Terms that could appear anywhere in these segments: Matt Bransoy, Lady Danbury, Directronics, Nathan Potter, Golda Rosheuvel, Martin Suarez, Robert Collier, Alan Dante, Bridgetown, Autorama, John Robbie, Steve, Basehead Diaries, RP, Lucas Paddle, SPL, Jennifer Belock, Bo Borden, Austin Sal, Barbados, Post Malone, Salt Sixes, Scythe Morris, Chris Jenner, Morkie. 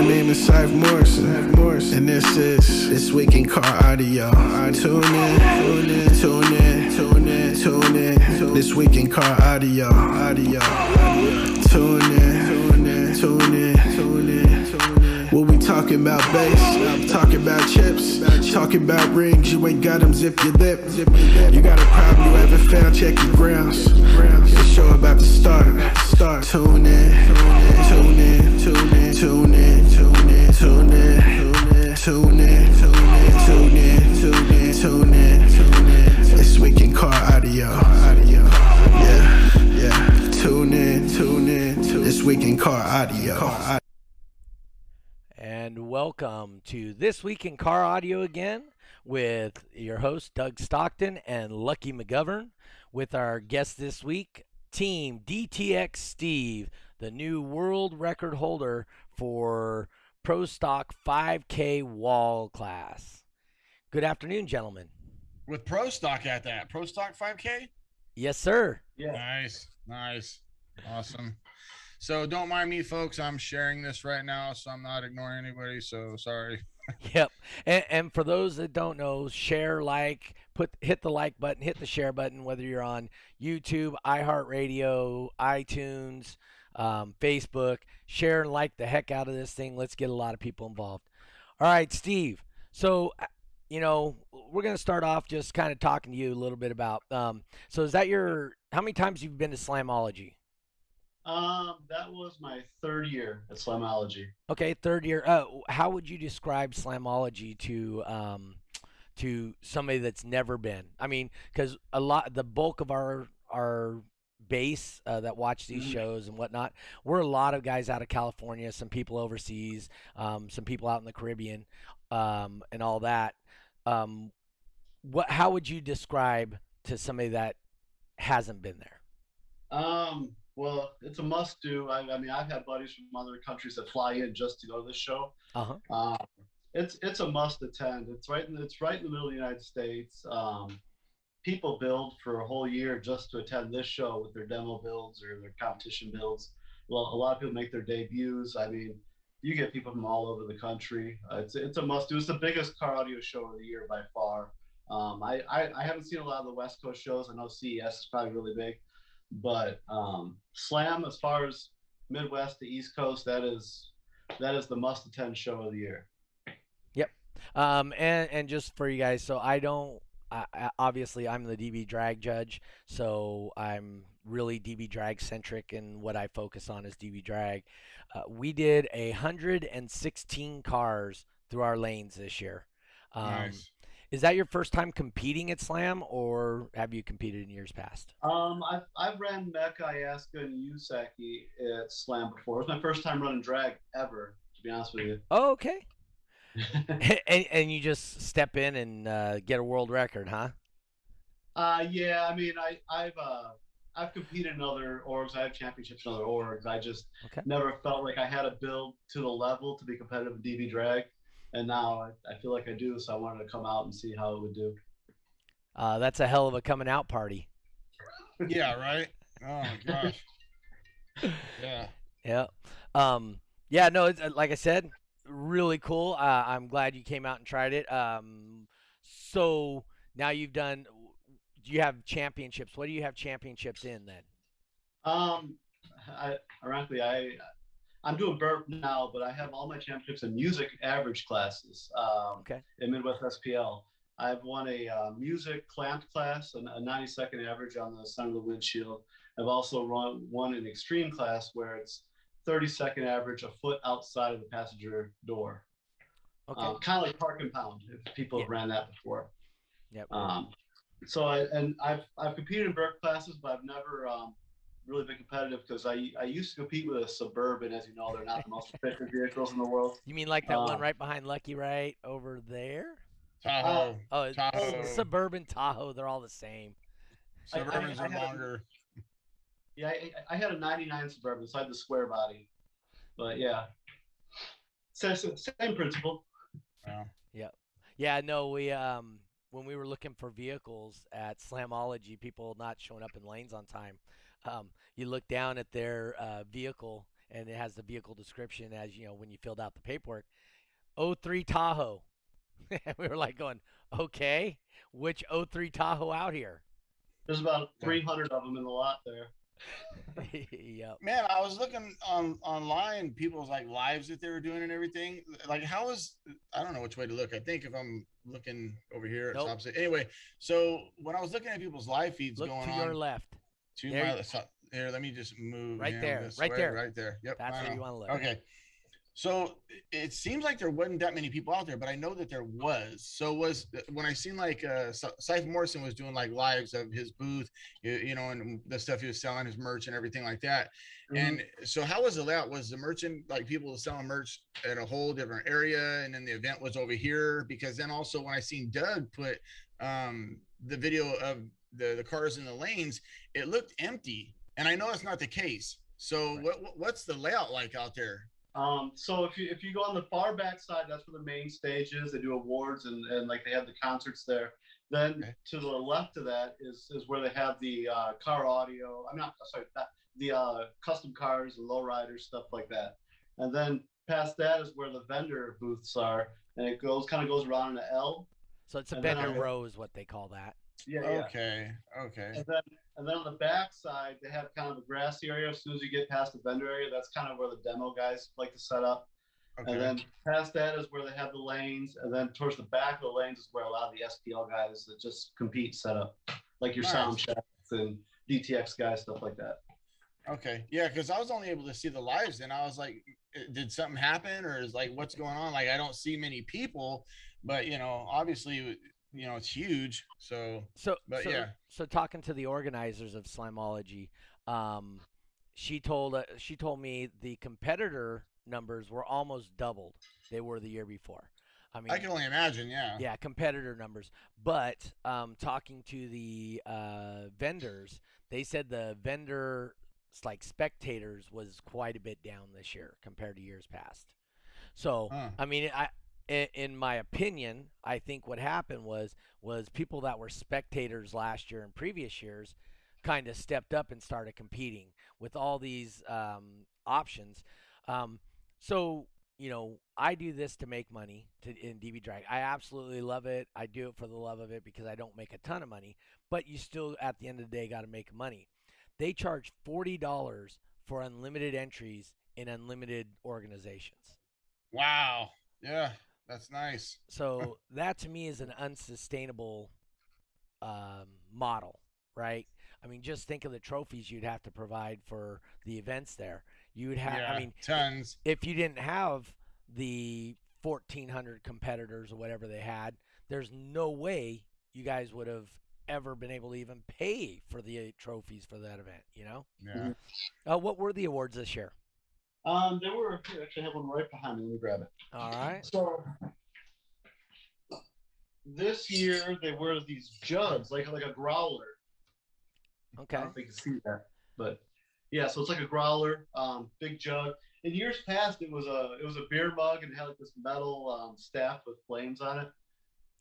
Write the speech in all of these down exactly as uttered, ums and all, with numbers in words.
My name is Scythe Morris, and this is This Week in Car Audio. Tune in, tune in, tune in, tune in, tune in. This Week in Car Audio, audio. Tune in, tune in, tune in, tune in, tune in. What we talking about? Bass, talking about chips, talking about rings. You ain't got them, zip your lip. You got a problem you haven't found, check your grounds. The show about to start. Start. Tune in, tune in, tune in, tune in, tune in, tune in, tune in, tune in, tune in, tune in, tune in, tune in. This Week in Car Audio. Yeah, yeah. Tune in, tune in. This Week in Car Audio. And welcome to This Week in Car Audio again with your host Doug Stockton and Lucky McGivern, with our guest this week, Team D T X Steve, the new world record holder for Pro Stock five K wall class. Good afternoon, gentlemen. With Pro Stock at that, Pro Stock five K? Yes, sir. Yeah. Nice, nice, awesome. So don't mind me, folks. I'm sharing this right now, so I'm not ignoring anybody, so sorry. Yep. And, and for those that don't know, share, like, put, hit the like button, hit the share button, whether you're on YouTube, iHeartRadio, iTunes, um, Facebook. Share and like the heck out of this thing. Let's get a lot of people involved. All right, Steve. So, you know, we're going to start off just kind of talking to you a little bit about, um, so is that your, how many times you've been to Slamology? Um, that was my third year at Slamology. Okay, third year. Uh, how would you describe Slamology to um, to somebody that's never been? I mean, because a lot, the bulk of our our base uh, that watch these shows and whatnot, we're a lot of guys out of California, some people overseas, um, some people out in the Caribbean, um, and all that. Um, what? How would you describe to somebody that hasn't been there? Um. Well, it's a must-do. I, I mean, I've had buddies from other countries that fly in just to go to this show. Uh-huh. Um, it's it's a must-attend. It's right in it's right in the middle of the United States. Um, people build for a whole year just to attend this show with their demo builds or their competition builds. Well, a lot of people make their debuts. I mean, you get people from all over the country. Uh, it's it's a must-do. It's the biggest car audio show of the year by far. Um, I, I I haven't seen a lot of the West Coast shows. I know C E S is probably really big. But um, Slam, as far as Midwest to East Coast, that is that is the must-attend show of the year. Yep. Um, and and just for you guys, so I don't I, obviously I'm the D B Drag judge, so I'm really D B Drag centric, and what I focus on is D B Drag. Uh, we did a hundred and sixteen cars through our lanes this year. Um, nice. Is that your first time competing at Slam, or have you competed in years past? Um, I've, I've ran Mech, I A S C A, and Usaki at Slam before. It was my first time running drag ever, to be honest with you. Oh, okay. and, and you just step in and uh, get a world record, huh? Uh, yeah, I mean, I, I've uh, I've competed in other orgs. I have championships in other orgs. I just okay. never felt like I had a build to the level to be competitive in D B Drag. And now I, I feel like I do, so I wanted to come out and see how it would do. Uh, that's a hell of a coming out party. Yeah, right? Oh, my gosh. Yeah. Yeah. Um, yeah, no, it's, like I said, really cool. Uh, I'm glad you came out and tried it. Um, so now you've done – you have championships. What do you have championships in then? Um, I, ironically, I – I'm doing burp now, but I have all my championships in music average classes um, okay. in Midwest S P L. I've won a uh, music clamped class, a ninety second average on the center of the windshield. I've also run, won an extreme class where it's thirty second average, a foot outside of the passenger door. Okay. Um, kind of like park and pound, if people yep. have ran that before. Yep. Um, so I, and I've, I've competed in burp classes, but I've never um, really been competitive because I I used to compete with a Suburban. As you know, they're not the most efficient vehicles in the world. You mean like that um, one right behind Lucky right over there? Tahoe. Oh, Tahoe. Suburban, Tahoe. They're all the same. Suburbans I, I, I are longer. A, yeah, I, I had a ninety nine Suburban, so I had the square body. But yeah, same, same principle. Wow. Yeah. Yeah, no, we um when we were looking for vehicles at Slamology, people not showing up in lanes on time. Um, you look down at their uh, vehicle and it has the vehicle description as, you know, when you filled out the paperwork. oh three Tahoe. And we were like going, okay, which oh three Tahoe out here? There's about three hundred of them in the lot there. Yep. Man, I was looking on online, people's like lives that they were doing and everything. Like, how is, I don't know which way to look. I think if I'm looking over here, nope. It's opposite. Anyway, so when I was looking at people's live feeds look going on. to your left. To there my left. So, here, let me just move. Right there. Right way, there. Right there. Yep. That's where you want to look. Okay. So it seems like there wasn't that many people out there, but I know that there was. So was when I seen like uh, Scythe Morris was doing like lives of his booth, you, you know, and the stuff he was selling, his merch and everything like that. Mm-hmm. And so how was the layout? Was the merchant, like people selling merch at a whole different area, and then the event was over here? Because then also when I seen Doug put um, the video of the, the cars in the lanes, it looked empty. And I know that's not the case. So right. what, what's the layout like out there? Um, so if you if you go on the far back side, that's where the main stage is. They do awards and, and like they have the concerts there. Then okay. to the left of that is is where they have the uh, car audio. I'm not sorry, not, the uh, custom cars and lowriders, stuff like that. And then past that is where the vendor booths are, and it goes kind of goes around in an L. So it's a vendor row is what they call that. Yeah. Okay. Yeah. Okay. And then, and then on the back side, they have kind of a grassy area. As soon as you get past the vendor area, that's kind of where the demo guys like to set up. Okay. And then past that is where they have the lanes. And then towards the back of the lanes is where a lot of the S P L guys that just compete set up, like your sound checks and D T X guys, stuff like that. Okay. Yeah, because I was only able to see the lives, and I was like, did something happen, or is like, what's going on? Like, I don't see many people, but you know, obviously. You know, it's huge. So, so, but so, yeah. So talking to the organizers of Slamology, um, she told, uh, she told me the competitor numbers were almost doubled. They were the year before. I mean, I can only imagine. Yeah. Yeah. Competitor numbers. But, um, talking to the, uh, vendors, they said the vendor like spectators was quite a bit down this year compared to years past. So, huh. I mean, I, in my opinion, I think what happened was was people that were spectators last year and previous years kind of stepped up and started competing with all these um, options. Um, so, you know, I do this to make money to, in D B Drag. I absolutely love it. I do it for the love of it because I don't make a ton of money. But you still, at the end of the day, got to make money. They charge forty dollars for unlimited entries in unlimited organizations. Wow. Yeah. That's nice. So that to me is an unsustainable um, model, right? I mean, just think of the trophies you'd have to provide for the events there. You'd have, yeah, I mean, tons. If, if you didn't have the fourteen hundred competitors or whatever they had, there's no way you guys would have ever been able to even pay for the trophies for that event, you know? Yeah. Uh, what were the awards this year? Um, there were, here, actually I have one right behind me. Let me grab it. All right. So this year they were these jugs, like like a growler. Okay. I don't think you see that, but yeah, so it's like a growler, um, big jug. In years past, it was a it was a beer mug and had like this metal um, staff with flames on it.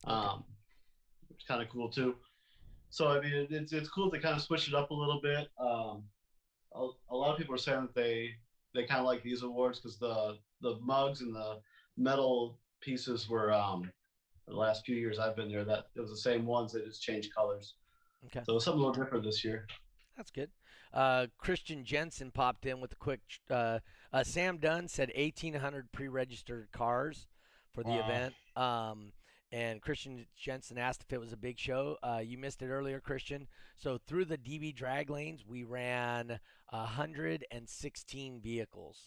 Um, it's kind of cool too. So I mean, it, it's it's cool to kind of switch it up a little bit. Um, a, a lot of people are saying that they. They kind of like these awards because the the mugs and the metal pieces were um the last few years I've been there that it was the same ones, they just changed colors. Okay. So something a little different this year. That's good. Uh, Christian Jensen popped in with a quick. Uh, uh, Sam Dunn said eighteen hundred pre-registered cars for the wow. event. Um, and Christian Jensen asked if it was a big show. Uh, you missed it earlier, Christian. So through the D B drag lanes, we ran one hundred sixteen vehicles.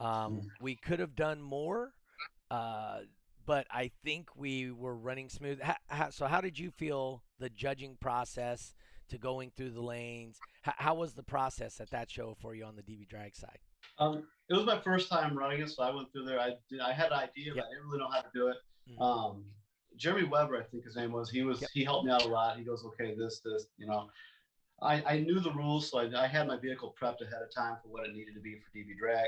Um, we could have done more, uh, but I think we were running smooth. How, how, so how did you feel the judging process to going through the lanes? How, how was the process at that show for you on the D B drag side? Um, it was my first time running it, so I went through there. I, did, I had an idea, but yep. I didn't really know how to do it. Mm-hmm. Um, Jeremy Weber, I think his name was, he was, yep. he helped me out a lot. He goes, okay, this, this, you know, I, I knew the rules. So I, I had my vehicle prepped ahead of time for what it needed to be for D B drag.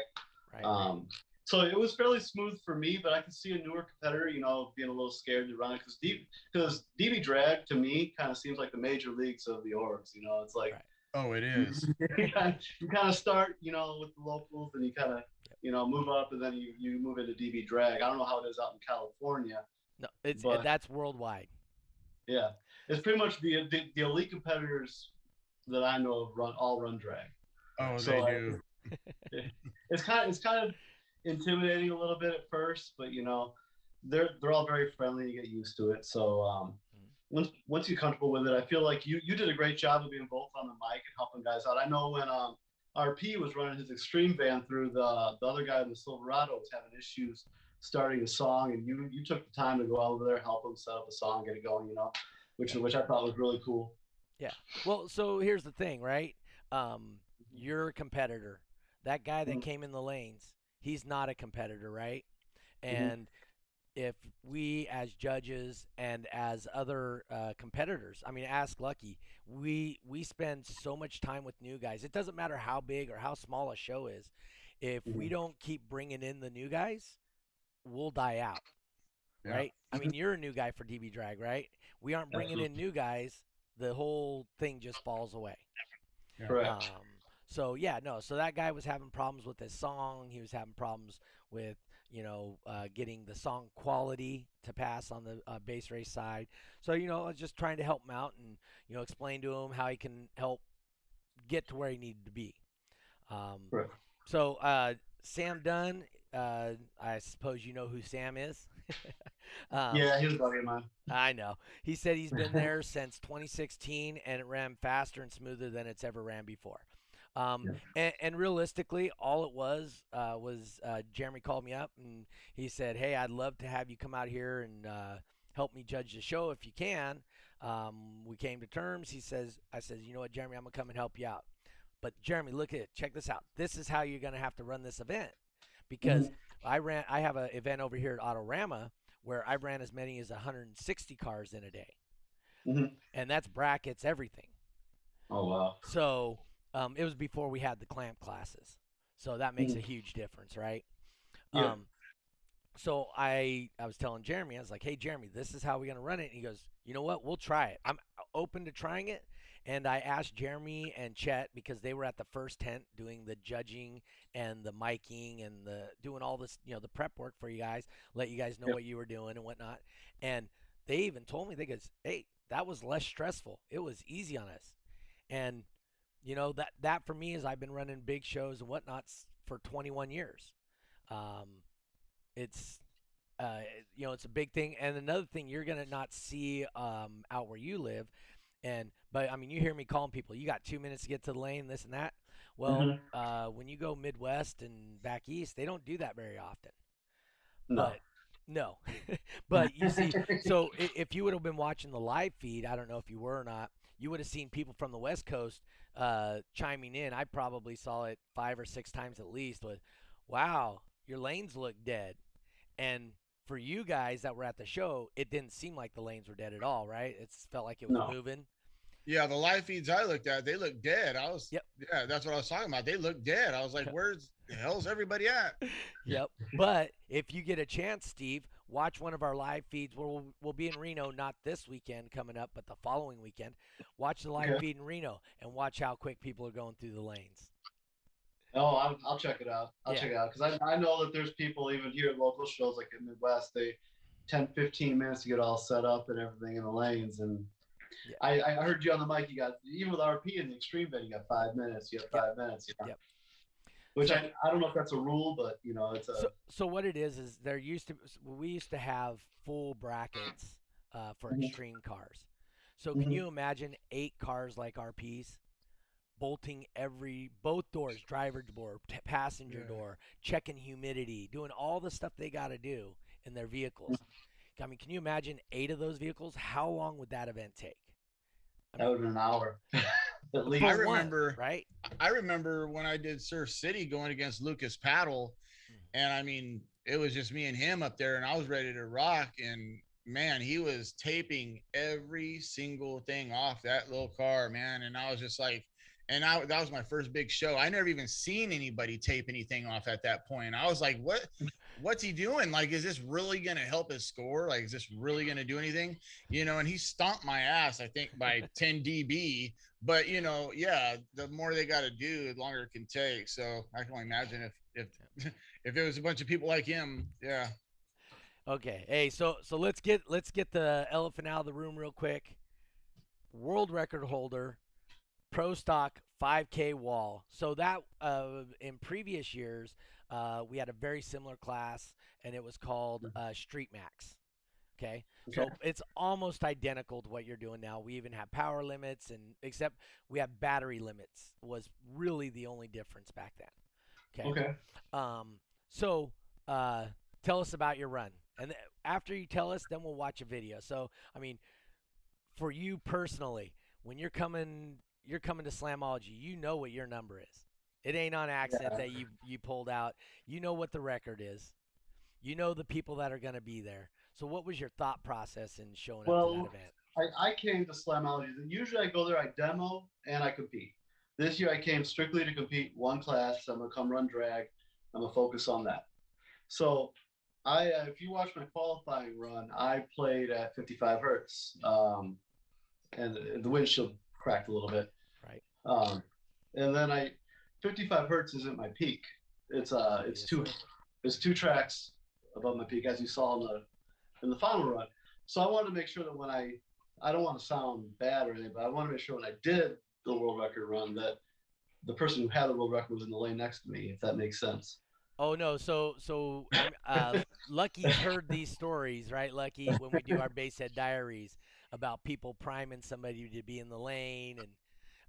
Right, um, right. So it was fairly smooth for me, but I could see a newer competitor, you know, being a little scared to run it. Cause D B, cause D B drag to me kind of seems like the major leagues of the orgs, you know, it's like, right. Oh, it is. you, kind of, you kind of start, you know, with the locals, and you kind of, you know, move up, and then you, you move into D B Drag. I don't know how it is out in California. No, it's but, that's worldwide. Yeah, it's pretty much the, the the elite competitors that I know of run all run drag. Oh, so they I, do. it, it's kind of, it's kind of intimidating a little bit at first, but you know, they're they're all very friendly. You get used to it. So um, once once you're comfortable with it, I feel like you you did a great job of being both on the mic and helping guys out. I know when um R P was running his extreme van through, the the other guy in the Silverado was having issues starting a song, and you you took the time to go over there, help him set up a song, get it going, you know, which which I thought was really cool. Yeah. Well, so here's the thing, right? Um, you're a competitor. That guy that mm-hmm. came in the lanes, he's not a competitor, right? And mm-hmm. if we as judges and as other uh, competitors, I mean, ask Lucky, we we spend so much time with new guys. It doesn't matter how big or how small a show is. If mm-hmm. we don't keep bringing in the new guys, we'll die out, yeah. right? I mean, you're a new guy for D B Drag, right? We aren't bringing Absolutely. in new guys. The whole thing just falls away. Yeah. Correct. Um, so, yeah, no. So that guy was having problems with his song. He was having problems with, you know, uh, getting the song quality to pass on the uh, base race side. So, you know, I was just trying to help him out and, you know, explain to him how he can help get to where he needed to be. Um, right. So, uh, Sam Dunn, uh, I suppose you know who Sam is. um, yeah, he was a buddy of mine. I know. He said he's been there since twenty sixteen, and it ran faster and smoother than it's ever ran before. Um, yeah. and, and realistically, all it was uh, was uh, Jeremy called me up, and he said, hey, I'd love to have you come out here and uh, help me judge the show if you can. Um, we came to terms. He says, I says, you know what, Jeremy, I'm going to come and help you out. But Jeremy, look at it. Check this out. This is how you're going to have to run this event, because mm-hmm. I ran. I have an event over here at Autorama where I ran as many as one hundred sixty cars in a day, mm-hmm. and that's brackets everything. Oh wow! So um, it was before we had the clamp classes, so that makes mm-hmm. a huge difference, right? Yeah. Um, so I I was telling Jeremy, I was like, hey Jeremy, this is how we're going to run it. And he goes, you know what? We'll try it. I'm open to trying it. And I asked Jeremy and Chet, because they were at the first tent doing the judging and the miking and the doing all this, you know, the prep work for you guys, let you guys know yep. what you were doing and whatnot. And they even told me, they goes, hey, that was less stressful. It was easy on us. And, you know, that, that for me is, I've been running big shows and whatnot for twenty-one years. Um, it's, uh, you know, it's a big thing. And another thing you're going to not see um, out where you live. And, but I mean, you hear me calling people, you got two minutes to get to the lane, this and that. Well, mm-hmm. uh, when you go Midwest and back East, they don't do that very often. No, but, no, but you see, so if you would have been watching the live feed, I don't know if you were or not, you would have seen people from the West Coast, uh, chiming in. I probably saw it five or six times at least with, wow, your lanes look dead. And for you guys that were at the show, it didn't seem like the lanes were dead at all, right? It felt like it was no. moving. Yeah, the live feeds I looked at, they looked dead. I was, yep. yeah, that's what I was talking about. They looked dead. I was like, where's the hell's everybody at? Yep. But if you get a chance, Steve, watch one of our live feeds. We'll, we'll be in Reno, not this weekend coming up, but the following weekend. Watch the live yeah. feed in Reno and watch how quick people are going through the lanes. Oh, I'll, I'll check it out. I'll yeah. check it out. Because I, I know that there's people even here at local shows like in the Midwest, they ten, fifteen minutes to get all set up and everything in the lanes. And yeah. I, I heard you on the mic, you got, even with R P and the extreme bed, you got five minutes. You got five yep. minutes. You know? Yep. Which so, I, I don't know if that's a rule, but, you know, it's a. So, so what it is is there used to, we used to have full brackets uh, for extreme cars. So can mm-hmm. you imagine eight cars like R P's? Bolting every both doors, driver's door, t- passenger yeah. door, checking humidity, doing all the stuff they got to do in their vehicles. I mean, can you imagine eight of those vehicles? How long would that event take? I mean, that would be an hour. At least. I remember, one, right? I remember when I did Surf City going against Lucas Paddle, mm-hmm. and I mean, it was just me and him up there, and I was ready to rock. And man, he was taping every single thing off that little car, man. And I was just like, And I, that was my first big show. I never even seen anybody tape anything off at that point. I was like, what, what's he doing? Like, is this really going to help his score? Like, is this really going to do anything? You know, and he stomped my ass, I think, by ten D B. But, you know, yeah, the more they got to do, the longer it can take. So I can only imagine if, if, if it was a bunch of people like him. Yeah. Okay. Hey, so, so let's get, let's get the elephant out of the room real quick. World record holder. Pro stock five K wall. So that uh, in previous years, uh, we had a very similar class, and it was called uh, Street Max. Okay, so yeah. It's almost identical to what you're doing now. We even have power limits, and except we have battery limits. Was really the only difference back then. Okay. Okay. Um. So, uh, tell us about your run, and th- after you tell us, then we'll watch a video. So, I mean, for you personally, when you're coming. You're coming to Slamology. You know what your number is. It ain't on accident yeah. that you, you pulled out. You know what the record is. You know the people that are going to be there. So what was your thought process in showing well, up to that event? I, I came to Slamology. Usually I go there, I demo, and I compete. This year I came strictly to compete one class. I'm going to come run drag. I'm going to focus on that. So I, uh, if you watch my qualifying run, I played at fifty-five hertz. Um, and the, the windshield cracked a little bit. Right. Um, and then I, fifty-five hertz isn't my peak. It's uh, it's two, it's two tracks above my peak, as you saw in the in the final run. So I wanted to make sure that when I, I don't want to sound bad or anything, but I want to make sure when I did the world record run that the person who had the world record was in the lane next to me, if that makes sense. Oh no, so so uh, Lucky's heard these stories, right, Lucky? When we do our Basehead Diaries about people priming somebody to be in the lane, and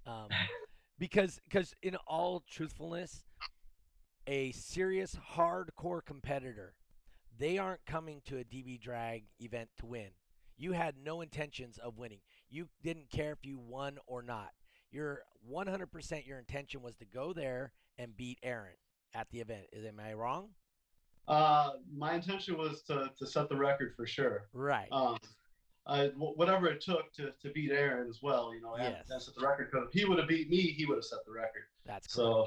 um, because because in all truthfulness, a serious hardcore competitor, they aren't coming to a D B Drag event to win. You had no intentions of winning. You didn't care if you won or not. Your one hundred percent your intention was to go there and beat Aaron at the event. Is am I wrong? Uh, my intention was to, to set the record for sure. Right. Um, I, w- whatever it took to, to beat Aaron as well, you know, yes. and, and set the record. Because if he would have beat me, he would have set the record. That's so,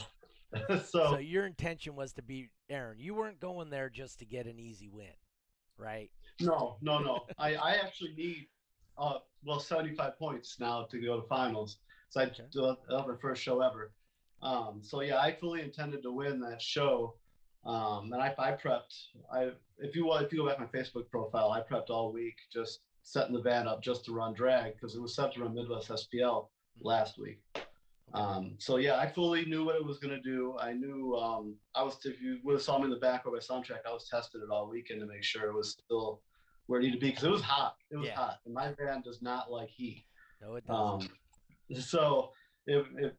cool. so. So your intention was to beat Aaron. You weren't going there just to get an easy win, right? No, no, no. I, I actually need, uh, well, seventy-five points now to go to finals. So I okay. do my first show ever. Um, so yeah, I fully intended to win that show, um, and I, I prepped. I if you if you go back to my Facebook profile, I prepped all week, just setting the van up just to run drag because it was set to run Midwest S P L last week. Um, so yeah, I fully knew what it was going to do. I knew um, I was. If you would have saw me in the back of my soundtrack, I was testing it all weekend to make sure it was still where it needed to be because it was hot. It was yeah. hot, and my van does not like heat. No, it doesn't. Um, so if if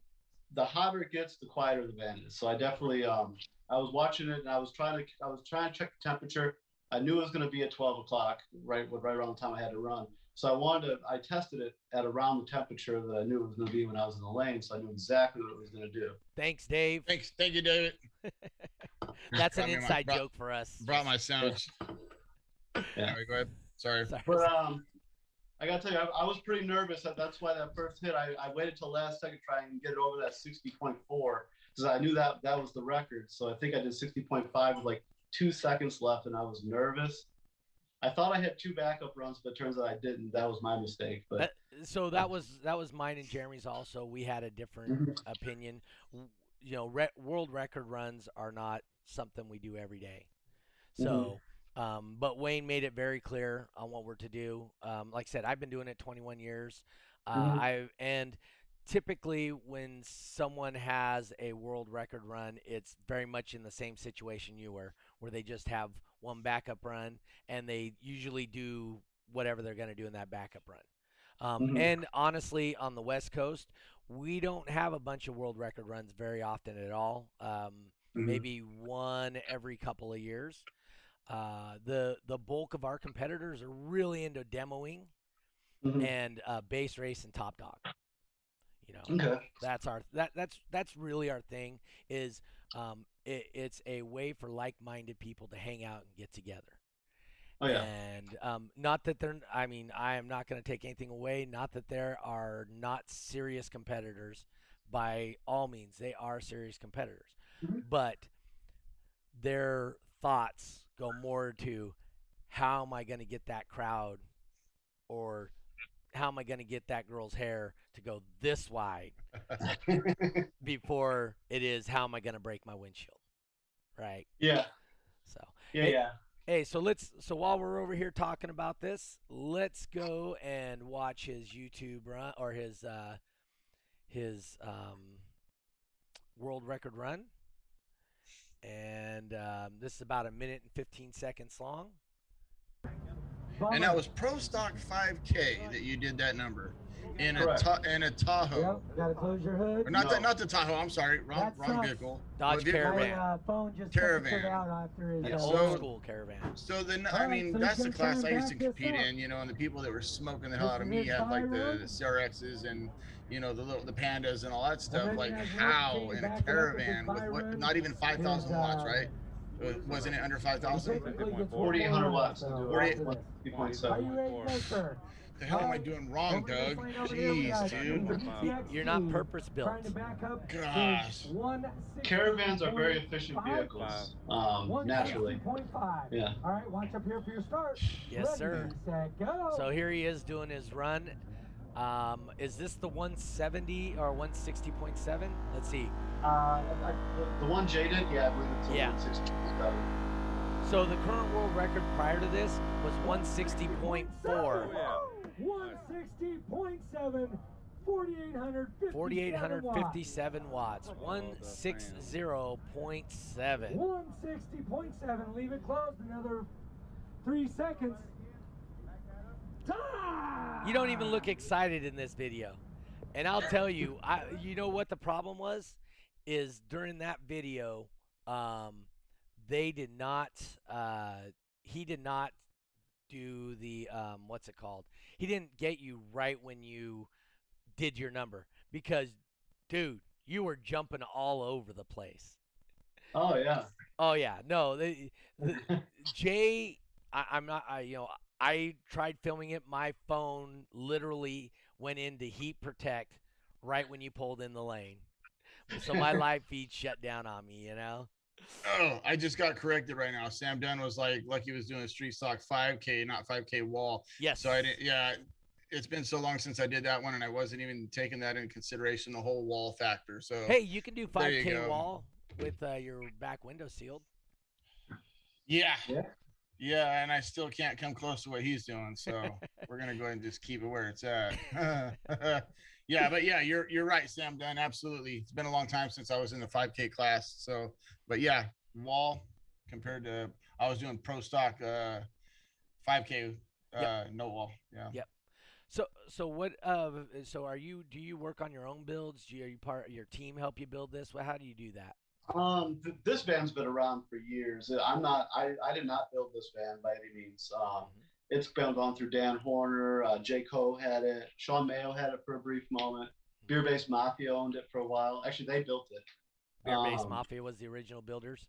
the hotter it gets, the quieter the van is. So I definitely, um, I was watching it and I was trying to, I was trying to check the temperature. I knew it was going to be at twelve o'clock, right, right around the time I had to run. So I wanted to, I tested it at around the temperature that I knew it was going to be when I was in the lane. So I knew exactly what it was going to do. Thanks, Dave. Thanks. Thank you, David. That's an inside my, joke brought, for us. Brought my sound. Yeah. yeah. Go ahead. Sorry. Sorry. But, um, I got to tell you, I, I was pretty nervous. That that's why that first hit, I, I waited till last second try and get it over that sixty point four because I knew that that was the record. So I think I did sixty point five with like two seconds left, and I was nervous. I thought I had two backup runs, but it turns out I didn't. That was my mistake. But that, so that was that was mine and Jeremy's also. We had a different opinion. You know, re- world record runs are not something we do every day. So. Mm-hmm. Um, but Wayne made it very clear on what we're to do. Um, like I said, I've been doing it twenty-one years. Uh, mm-hmm. I and typically when someone has a world record run, it's very much in the same situation you were, where they just have one backup run and they usually do whatever they're going to do in that backup run. Um, mm-hmm. And honestly, on the West Coast, we don't have a bunch of world record runs very often at all. Um, mm-hmm. Maybe one every couple of years. Uh, the the bulk of our competitors are really into demoing mm-hmm. and uh, base race and top dog. You know, okay. that's our that that's that's really our thing. Is um, it, it's a way for like-minded people to hang out and get together. Oh yeah. And um, not that they're. I mean, I am not going to take anything away. Not that there are not serious competitors, by all means, they are serious competitors. Mm-hmm. But their thoughts go more to how am I going to get that crowd, or how am I going to get that girl's hair to go this wide before it is how am I going to break my windshield, right? Yeah. So yeah, hey, yeah. Hey, so let's so while we're over here talking about this, let's go and watch his YouTube run, or his uh, his um, world record run. And um, this is about a minute and fifteen seconds long. And that was Pro Stock five K that you did that number in a ta in a Tahoe. Yep, gotta close your hood. Or not no. the, not the Tahoe. I'm sorry, wrong that wrong sucks. vehicle. Dodge Caravan. My, uh, phone just Caravan. Out after yeah, so, old school Caravan. So then I mean so that's the class I used to compete in, you know, and the people that were smoking the hell out of me had like the, the C R Xs and you know the little the Pandas and all that stuff. Like how in a Caravan with what? Not even five thousand watts, right? Wasn't it under five thousand? forty-eight hundred watts. forty-eight point seven. The hell am I doing wrong, Doug? Jeez, dude. You're not purpose built. Gosh. Caravans are very efficient vehicles, um, naturally. Yeah. All right, watch up here for your start. Yes, sir. So here he is doing his run. Um, is this the one seventy or one sixty point seven? Let's see. Uh, I, the, the one Jay did, yeah, I believe it's yeah. one sixty point seven. So the current world record prior to this was one sixty point four. Oh, yeah. one sixty point seven, forty-eight fifty-seven, forty-eight fifty-seven watts. one sixty point seven. one sixty point seven, leave it closed another three seconds. You don't even look excited in this video. And I'll tell you, I, you know what the problem was? Is during that video, um, they did not, uh, he did not do the, um, what's it called? He didn't get you right when you did your number. Because, dude, you were jumping all over the place. Oh, yeah. Oh, yeah. No, they, the, Jay, I, I'm not, I, you know, I tried filming it. My phone literally went into heat protect right when you pulled in the lane. So my live feed shut down on me, you know? Oh, I just got corrected right now. Sam Dunn was like, Lucky was doing a street stock five K, not five K wall. Yes. So I didn't, yeah, it's been so long since I did that one, and I wasn't even taking that into consideration, the whole wall factor. So hey, you can do five K wall with uh, your back window sealed. Yeah. Yeah. Yeah, and I still can't come close to what he's doing, so we're gonna go ahead and just keep it where it's at. Yeah, but yeah, you're you're right, Sam Dunn. Absolutely, it's been a long time since I was in the five K class. So, but yeah, wall compared to I was doing pro stock uh, five K uh, yep. no wall. Yeah. Yep. So so what? Uh, so are you? Do you work on your own builds? Do you, are you part? Your team help you build this? Well, how do you do that? Um, th this van's been around for years. I'm not, I, I did not build this van by any means. Um, it's been gone through Dan Horner, uh, Jay Coe had it, Sean Mayo had it for a brief moment. Beer Based Mafia owned it for a while. Actually, they built it. Beer Based um, Mafia was the original builders.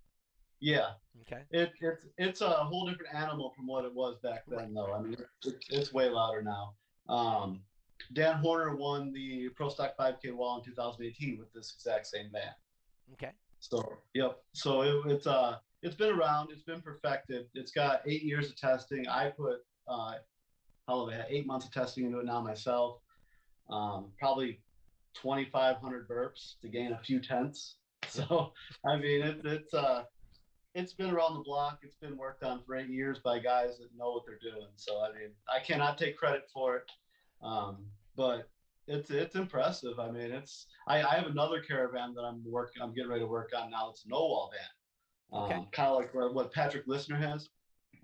Yeah. Okay. It, it's, it's a whole different animal from what it was back then though. I mean, it's, it's way louder now. Um, Dan Horner won the Pro Stock five K wall in two thousand eighteen with this exact same van. Okay. So, yep. So it, it's, uh, it's been around, it's been perfected. It's got eight years of testing. I put, uh, hell of a, eight months of testing into it now myself. Um, probably twenty-five hundred burps to gain a few tenths. So, I mean, it, it's, uh, it's been around the block. It's been worked on for eight years by guys that know what they're doing. So, I mean, I cannot take credit for it. Um, but It's it's impressive. I mean, it's I, I have another caravan that I'm working. I'm getting ready to work on now. It's a no wall van, okay. um, kind of like what, what Patrick Listener has.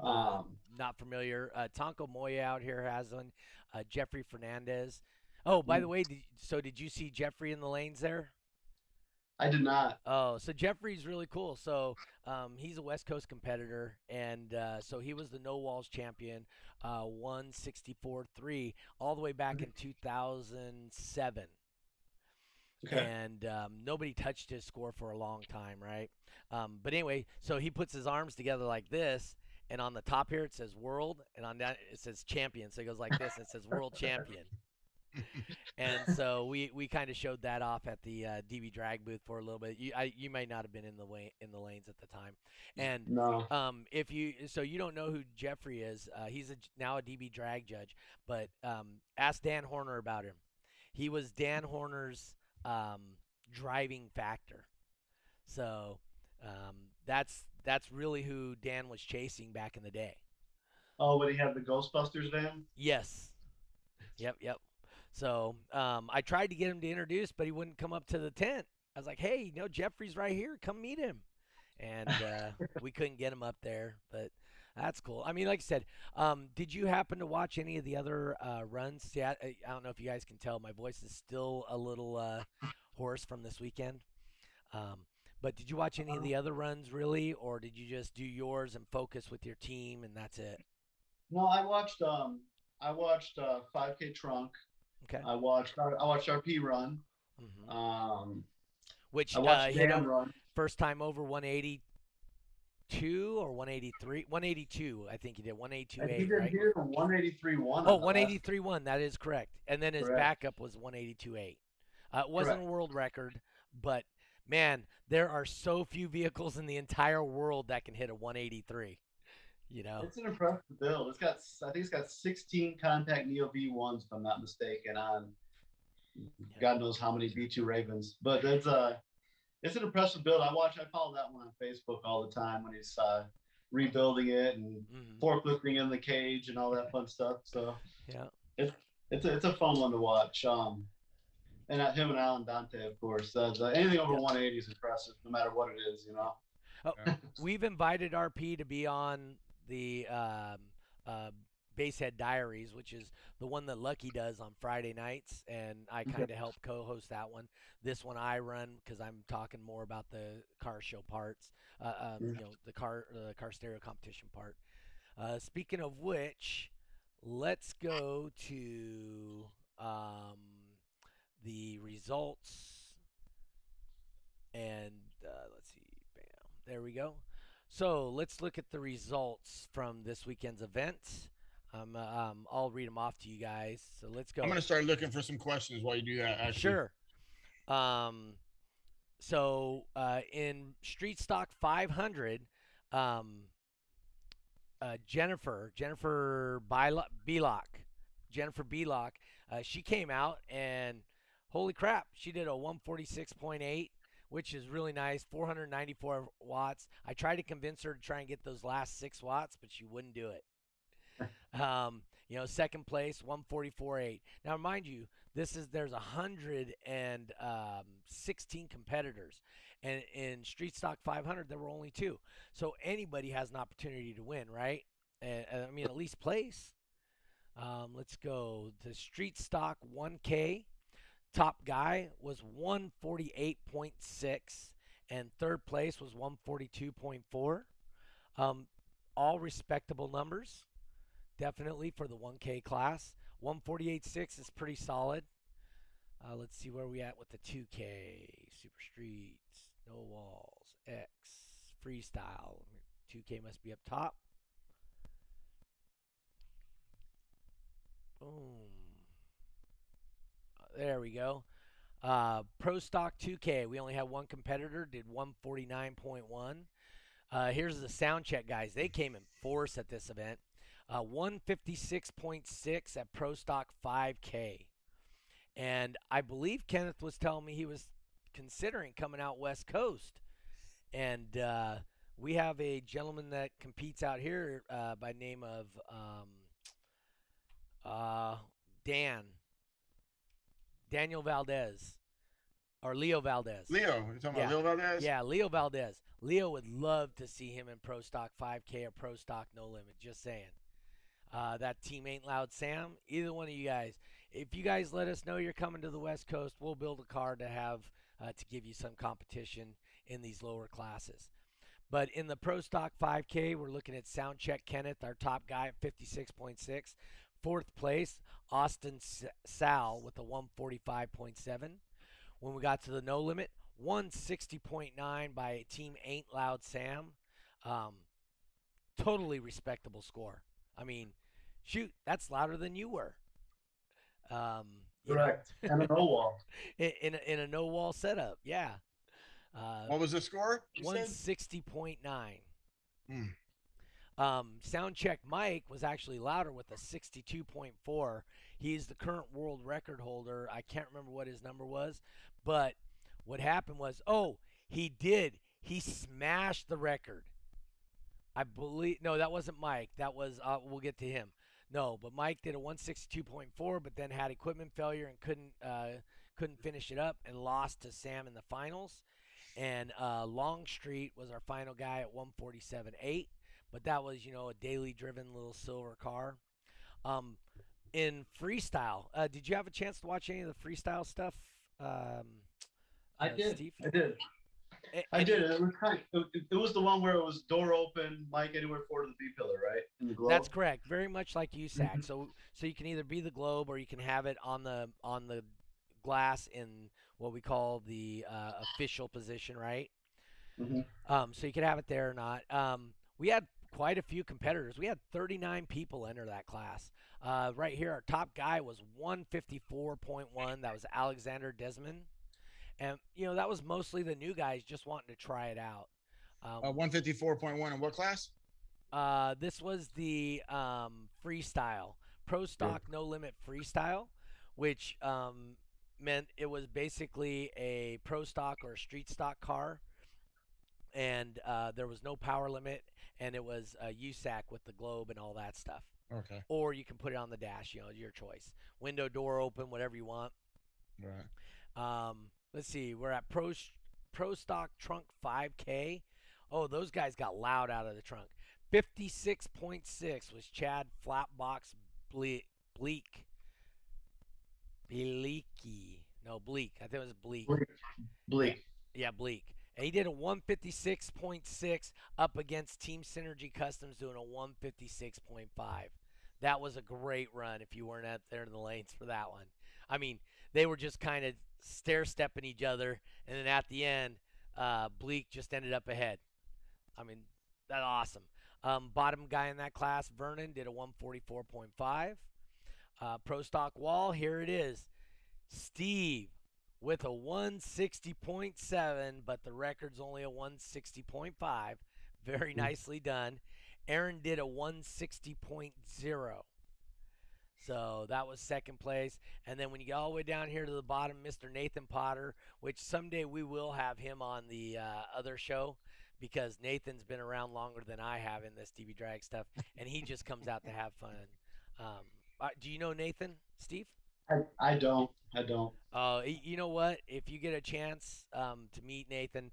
Um, um, not familiar. Uh, Tonko Moya out here has one. Uh, Jeffrey Fernandez. Oh, by mm. the way, did, so did you see Jeffrey in the lanes there? I did not. Oh, so Jeffrey's really cool. So um, he's a West Coast competitor, and uh, so he was the No Walls champion, uh, one sixty-four point three, all the way back in two thousand seven. Okay. And um, nobody touched his score for a long time, right? Um, but anyway, so he puts his arms together like this, and on the top here it says world, and on that it says champion. So he goes like this, and it says world champion. And so we, we kind of showed that off at the uh, D B Drag booth for a little bit. You I, you might not have been in the way in the lanes at the time. And no. um if you so you don't know who Jeffrey is, uh, he's a, now a D B Drag judge, but um ask Dan Horner about him. He was Dan Horner's um driving factor. So um that's that's really who Dan was chasing back in the day. Oh, when he had the Ghostbusters van? Yes. Yep, yep. So um, I tried to get him to introduce, but he wouldn't come up to the tent. I was like, hey, you know, Jeffrey's right here. Come meet him. And uh, we couldn't get him up there, but that's cool. I mean, like I said, um, did you happen to watch any of the other uh, runs? See, I, I don't know if you guys can tell. My voice is still a little uh, hoarse from this weekend. Um, but did you watch any of the other runs, really, or did you just do yours and focus with your team and that's it? No, I watched um I watched uh, five K Trunk. Okay. I watched I watched R P run. Mm-hmm. Um, which I watched uh, Dan hit run. First time over one eighty-two or one eighty-three, one eighty-two. I think he did one eighty-two. He did right? Here one eighty-three one. Oh, one eighty-three one. That is correct. And then his correct. Backup was one eighty-two eight. Uh, it wasn't correct. A world record, but man, there are so few vehicles in the entire world that can hit a one eighty-three. You know, it's an impressive build. It's got, I think it's got sixteen contact Neo V ones, if I'm not mistaken, on yeah. God knows how many V two Ravens. But it's a, it's an impressive build. I watch, I follow that one on Facebook all the time when he's uh, rebuilding it and mm-hmm. forklifting in the cage and all that fun stuff. So yeah, it's it's a, it's a fun one to watch. Um, and at him and Alan Dante, of course. Uh, the, anything over yeah. one eighty is impressive, no matter what it is, you know. Oh, we've invited R P to be on the um, uh, Basehead Diaries, which is the one that Lucky does on Friday nights, and I kind of yeah. help co-host that one. This one I run because I'm talking more about the car show parts, uh, um, yeah. you know, the car uh, car stereo competition part. Uh, speaking of which, let's go to um, the results, and uh, let's see, bam, there we go. So let's look at the results from this weekend's event. Um, um, I'll read them off to you guys. So let's go. I'm going to start looking for some questions while you do that, actually. Sure. Um, so uh, in Street Stock five hundred, um, uh, Jennifer, Jennifer Belock, Jennifer Belock, uh, she came out and holy crap, she did a one forty-six point eight. which is really nice, four hundred ninety-four watts. I tried to convince her to try and get those last six watts, but she wouldn't do it. Um, you know, second place, one forty-four point eight. Now, mind you, this is there's one hundred sixteen competitors, and in Street Stock five hundred, there were only two. So anybody has an opportunity to win, right? And, I mean, at least place. Um, let's go to Street Stock one K. Top guy was one forty-eight point six, and third place was one forty-two point four. Um, all respectable numbers, definitely for the one K class. one forty-eight point six is pretty solid. Uh, let's see where we at with the two K. Super Streets, No Walls, X, Freestyle. two K must be up top. Boom. There we go. Uh, Pro Stock two K. We only had one competitor, did one forty-nine point one. Uh, here's the Soundcheck guys. They came in force at this event. Uh, one fifty-six point six at Pro Stock five K. And I believe Kenneth was telling me he was considering coming out West Coast. And uh, we have a gentleman that competes out here uh, by name of um, uh, Dan. Daniel Valdez, or Leo Valdez. Leo, you're talking yeah. about Leo Valdez? Yeah, Leo Valdez. Leo would love to see him in Pro Stock five K or Pro Stock No Limit, just saying. Uh, that team Ain't Loud Sam, either one of you guys. If you guys let us know you're coming to the West Coast, we'll build a car to have uh, to give you some competition in these lower classes. But in the Pro Stock five K, we're looking at Soundcheck Kenneth, our top guy at fifty-six point six. Fourth place, Austin Sal with a one forty-five point seven. When we got to the no limit, one sixty point nine by Team Ain't Loud Sam. Um, totally respectable score. I mean, shoot, that's louder than you were. Um, Correct. And a no wall. In a, in a no wall setup, yeah. Uh, what was the score? one sixty point nine. Mm. Um, Soundcheck Mike was actually louder with a sixty-two point four. He's the current world record holder. I can't remember what his number was, but what happened was, oh, he did. He smashed the record. I believe, no, that wasn't Mike. That was, uh, we'll get to him. No, but Mike did a one sixty-two point four, but then had equipment failure and couldn't uh, couldn't finish it up and lost to Sam in the finals. And uh, Longstreet was our final guy at one forty-seven point eight, but that was, you know, a daily driven little silver car. Um, in freestyle, uh, did you have a chance to watch any of the freestyle stuff? Um, I, uh, did. Steve? I did. I, I did. It was, kind of, it, it was the one where it was door open, Mike anywhere forward to the B pillar, right? In the globe. That's correct. Very much like U S A C. Mm-hmm. So, so you can either be the globe or you can have it on the on the glass in what we call the uh, official position, right? Mm-hmm. Um, so you could have it there or not. Um, we had quite a few competitors. We had thirty-nine people enter that class. Uh, right here, our top guy was one fifty-four point one. That was Alexander Desmond. And, you know, that was mostly the new guys just wanting to try it out. Um, uh, one fifty-four point one in what class? Uh, this was the um, freestyle, Pro Stock No Limit Freestyle, which um, meant it was basically a pro stock or a street stock car. And uh, there was no power limit, and it was a U S A C with the globe and all that stuff. Okay. Or you can put it on the dash, you know, your choice. Window, door open, whatever you want. Right. Um, let's see. We're at Pro Pro Stock Trunk five K. Oh, those guys got loud out of the trunk. fifty-six point six was Chad Flatbox Bleak. Bleak. Bleaky. No, Bleak. I think it was Bleak. Bleak. Bleak. Yeah, Bleak. And he did a one fifty-six point six up against Team Synergy Customs doing a one fifty-six point five. That was a great run if you weren't out there in the lanes for that one. I mean, they were just kind of stair-stepping each other, and then at the end, uh, Bleak just ended up ahead. I mean, that's awesome. Um, bottom guy in that class, Vernon, did a one forty-four point five. Uh, Pro Stock Wall, here it is. Steve with a one sixty point seven, but the record's only a one sixty point five. Very nicely done. Aaron did a one sixty point zero. So that was second place. And then when you get all the way down here to the bottom, Mister Nathan Potter, which someday we will have him on the uh, other show because Nathan's been around longer than I have in this D B Drag stuff, and he just comes out to have fun. Um, uh, do you know Nathan, Steve? I, I don't. I don't. Uh, you know what? If you get a chance um, to meet Nathan,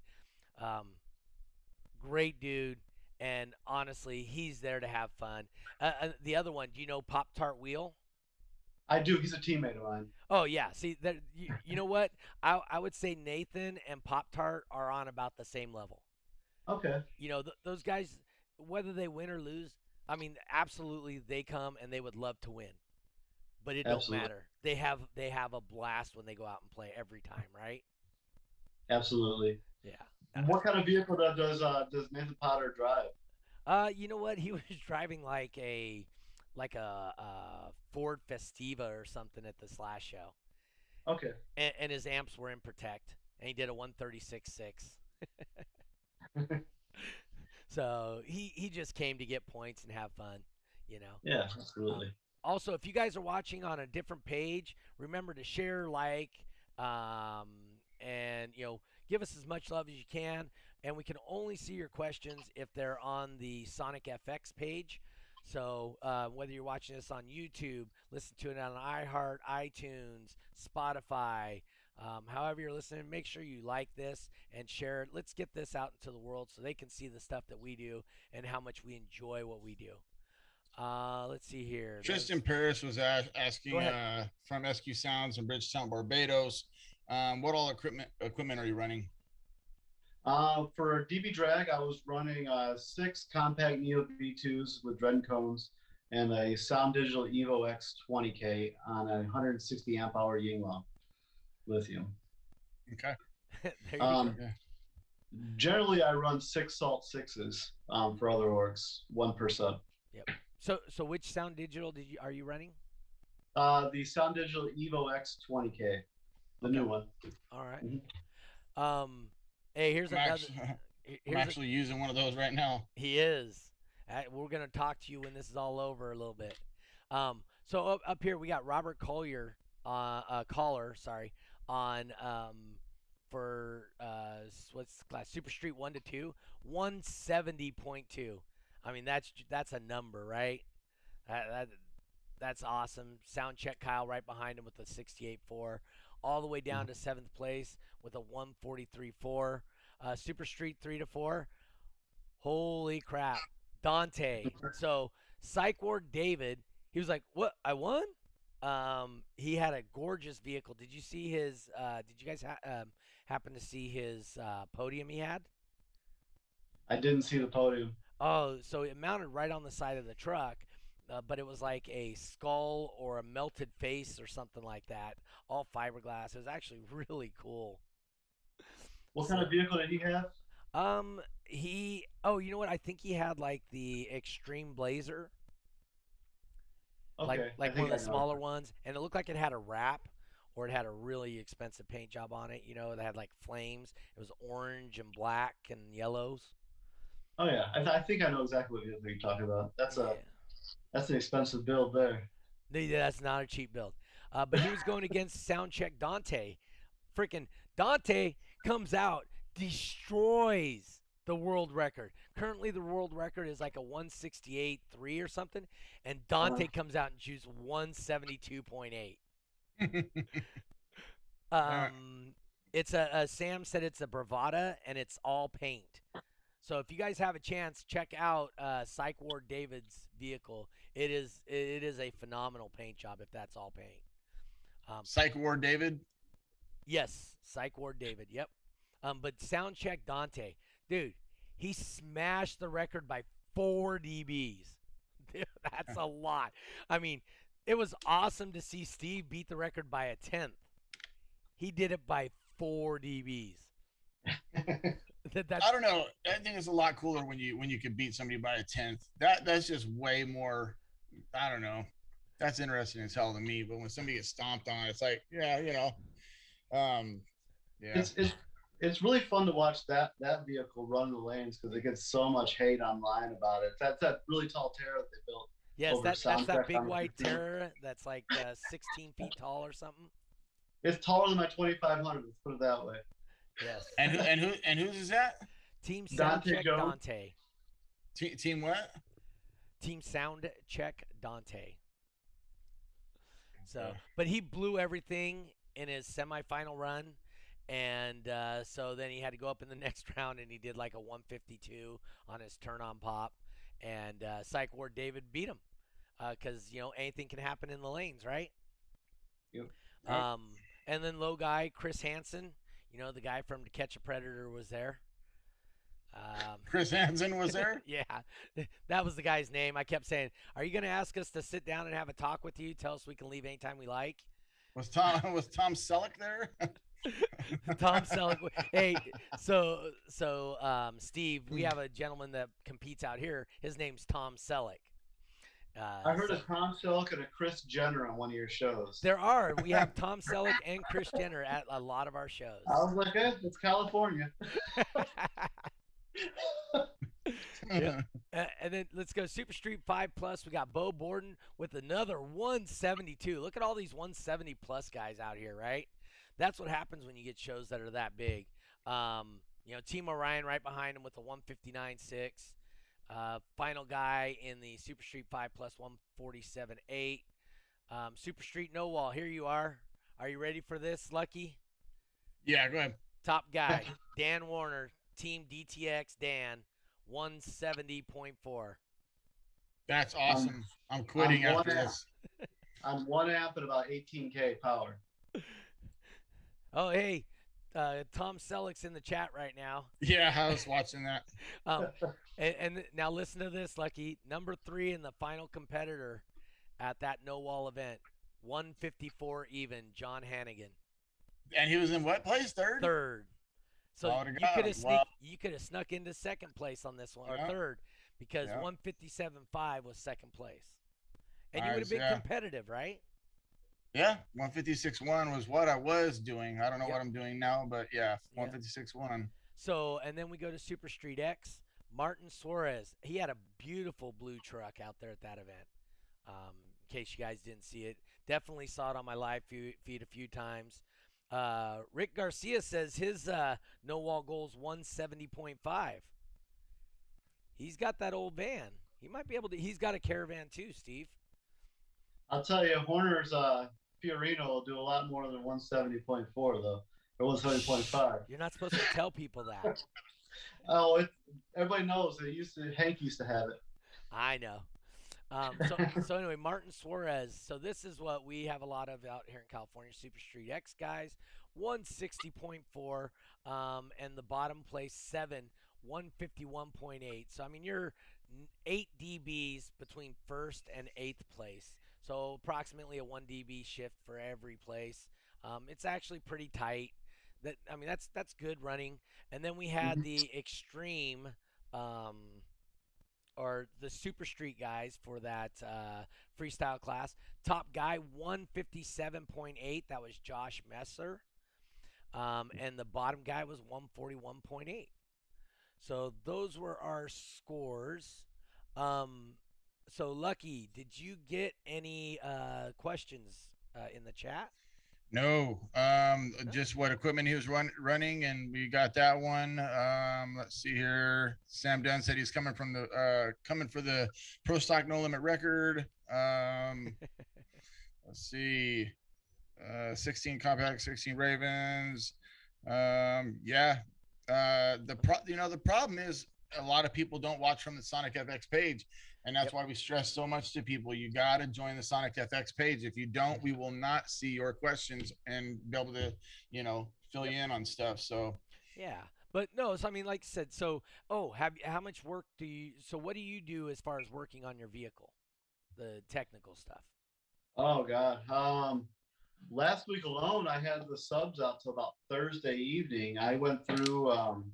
um, great dude. And honestly, he's there to have fun. Uh, the other one, do you know Pop-Tart Wheel? I do. He's a teammate of mine. Oh, yeah. See, that, you, you know what? I, I would say Nathan and Pop-Tart are on about the same level. Okay. You know, th those guys, whether they win or lose, I mean, absolutely they come and they would love to win. But it absolutely. Don't matter. They have, they have a blast when they go out and play every time, right? Absolutely. Yeah. What kind of vehicle does uh, does Nathan Potter drive? Uh, you know what? He was driving like a like a, a Ford Festiva or something at this last show. Okay. And, and his amps were in Protect, and he did a one thirty-six point six. So he he just came to get points and have fun, you know. Yeah, absolutely. Um, also, if you guys are watching on a different page, remember to share, like, um. and, you know, give us as much love as you can. And we can only see your questions if they're on the Sonic F X page. So uh, whether you're watching this on YouTube, listen to it on iHeart, iTunes, Spotify, um, however you're listening, make sure you like this and share it. Let's get this out into the world so they can see the stuff that we do and how much we enjoy what we do. Uh, let's see here. Tristan There's... Paris was asking uh, from S Q Sounds in Bridgetown, Barbados. Um, what all equipment equipment are you running? Uh, for D B Drag, I was running uh, six compact Neo V twos with dread cones and a Sound Digital Evo X twenty K on a one sixty amp hour Yinglong lithium. Okay. There you um, go. Generally, I run six salt sixes um, for other orgs, one per sub. Yep. So, so which Sound Digital did you are you running? Uh, the Sound Digital Evo X twenty K, the okay. new one. All right. Mm-hmm. Um, hey, here's I'm another. Actually, here's I'm actually a, using one of those right now. He is. Right, we're gonna talk to you when this is all over a little bit. Um, so up, up here we got Robert Collier, uh, uh caller, sorry, on um for uh what's the class? Super Street one to two, one seventy point two. I mean that's that's a number, right? That, that that's awesome. Soundcheck Kyle right behind him with a sixty-eight four, all the way down to seventh place with a one forty-three four. Uh, Super Street three to four. Holy crap, Dante. So Psych Ward David, he was like, "What? I won?" Um, he had a gorgeous vehicle. Did you see his? Uh, did you guys ha um, happen to see his uh, podium he had? I didn't see the podium. Oh, so it mounted right on the side of the truck, uh, but it was like a skull or a melted face or something like that. All fiberglass. It was actually really cool. What so, kind of vehicle did he have? Um, he. Oh, you know what? I think he had like the Extreme Blazer. Like, okay, like one of the smaller ones, and it looked like it had a wrap, or it had a really expensive paint job on it. You know, that had like flames. It was orange and black and yellows. Oh yeah, I, th I think I know exactly what you're talking about. That's a, yeah. that's an expensive build there. That's not a cheap build. Uh, but he was going against Soundcheck Dante. Freaking Dante comes out, destroys the world record. Currently the world record is like a one sixty-eight three or something, and Dante uh-huh. comes out and shoots one seventy-two point eight. um right. It's a, a Sam said it's a Bravada and it's all paint. So if you guys have a chance, check out uh Psych Ward David's vehicle. It is it is a phenomenal paint job if that's all paint. Um Psych Ward David? Yes, Psych Ward David. Yep. Um but Soundcheck Dante, dude, he smashed the record by four D Bs. Dude, that's a lot. I mean, it was awesome to see Steve beat the record by a tenth. He did it by four D Bs. that, that's I don't know. I think it's a lot cooler when you when you can beat somebody by a tenth. That that's just way more. I don't know. That's interesting as hell to me. But when somebody gets stomped on, it's like, yeah, you know, um, yeah. It's, it's It's really fun to watch that that vehicle run the lanes because it gets so much hate online about it. That's that really tall Terra that they built. Yes, that, that's that big white Terra that's like uh, sixteen feet tall or something. It's taller than my twenty-five hundred. Let's put it that way. Yes. And who and who and whose is that? Team Soundcheck Dante. Dante. Te team what? Team Soundcheck Dante. So, but he blew everything in his semifinal run. And uh, so then he had to go up in the next round, and he did like a one fifty-two on his turn-on pop. And uh, Psych Ward David beat him because, uh, you know, anything can happen in the lanes, right? Yep. Um, and then low guy, Chris Hansen, you know, the guy from To Catch a Predator was there. Um, Chris Hansen was there? Yeah. That was the guy's name. I kept saying, are you going to ask us to sit down and have a talk with you? Tell us we can leave anytime we like? Was Tom, was Tom Selleck there? Tom Selleck. Hey, so so um, Steve, we have a gentleman that competes out here. His name's Tom Selleck. Uh, I heard so, of Tom Selleck and a Chris Jenner on one of your shows. There are. We have Tom Selleck and Chris Jenner at a lot of our shows. I was like, hey, it's California. Yeah. Uh, and then let's go Super Street five plus. We got Bo Borden with another one seventy-two. Look at all these one seventy plus guys out here, right? That's what happens when you get shows that are that big. Um, you know, Team Orion right behind him with a one fifty-nine six. Uh, final guy in the Super Street five plus, one forty-seven eight. Um, Super Street No Wall, here you are. Are you ready for this, Lucky? Yeah, go ahead. Top guy, Dan Horner, Team D T X Dan, one seventy point four. That's awesome. Um, I'm quitting I'm after this. I'm one amp at about eighteen K power. Oh, hey, uh, Tom Selleck's in the chat right now. Yeah, I was watching that. um, and, and now listen to this, Lucky. Number three in the final competitor at that No Wall event, one fifty-four even, John Hannigan. And he was in what place? Third? Third. So oh, you could have wow. snuck into second place on this one, yeah. or third, because yeah. one fifty-seven five was second place. And nice, you would have been yeah. competitive, right? Yeah, one fifty-six point one was what I was doing. I don't know yep. what I'm doing now, but yeah, one fifty-six point one. Yeah. So, and then we go to Super Street X. Martin Suarez, he had a beautiful blue truck out there at that event. Um, in case you guys didn't see it, definitely saw it on my live feed a few times. Uh, Rick Garcia says his uh, no wall goal's one seventy point five. He's got that old van. He might be able to. He's got a caravan too, Steve. I'll tell you, Horner's uh, Fiorino will do a lot more than one seventy point four though, or one seventy point five. You're not supposed to tell people that. Oh, it, everybody knows that used to. Hank used to have it. I know. Um, so, so anyway, Martin Suarez. So this is what we have a lot of out here in California, Super Street X guys, one sixty point four, um, and the bottom place seven, one fifty-one point eight. So I mean, you're eight D Bs between first and eighth place. So approximately a one D B shift for every place. Um, it's actually pretty tight. That I mean, that's that's good running. And then we had the extreme. Um, or the Super Street guys for that uh, freestyle class. Top guy, one fifty-seven point eight. That was Josh Messer. Um, and the bottom guy was one forty-one point eight. So those were our scores. Um, so, Lucky, did you get any uh, questions uh, in the chat? No. Um, no. Just what equipment he was run, running, and we got that one. Um, let's see here. Sam Dunn said he's coming from the uh, coming for the Pro Stock No Limit record. Um, let's see. Uh, sixteen Compact, sixteen Ravens. Um, yeah. Uh, the pro you know the problem is a lot of people don't watch from the Sonic F X page, and that's yep. why we stress so much to people. You got to join the Sonic F X page. If you don't, we will not see your questions and be able to, you know, fill yep. you in on stuff. So, yeah, but no, so I mean, like I said, so, oh, have how much work do you, so what do you do as far as working on your vehicle, the technical stuff? Oh God. Um, last week alone, I had the subs out till about Thursday evening. I went through, um,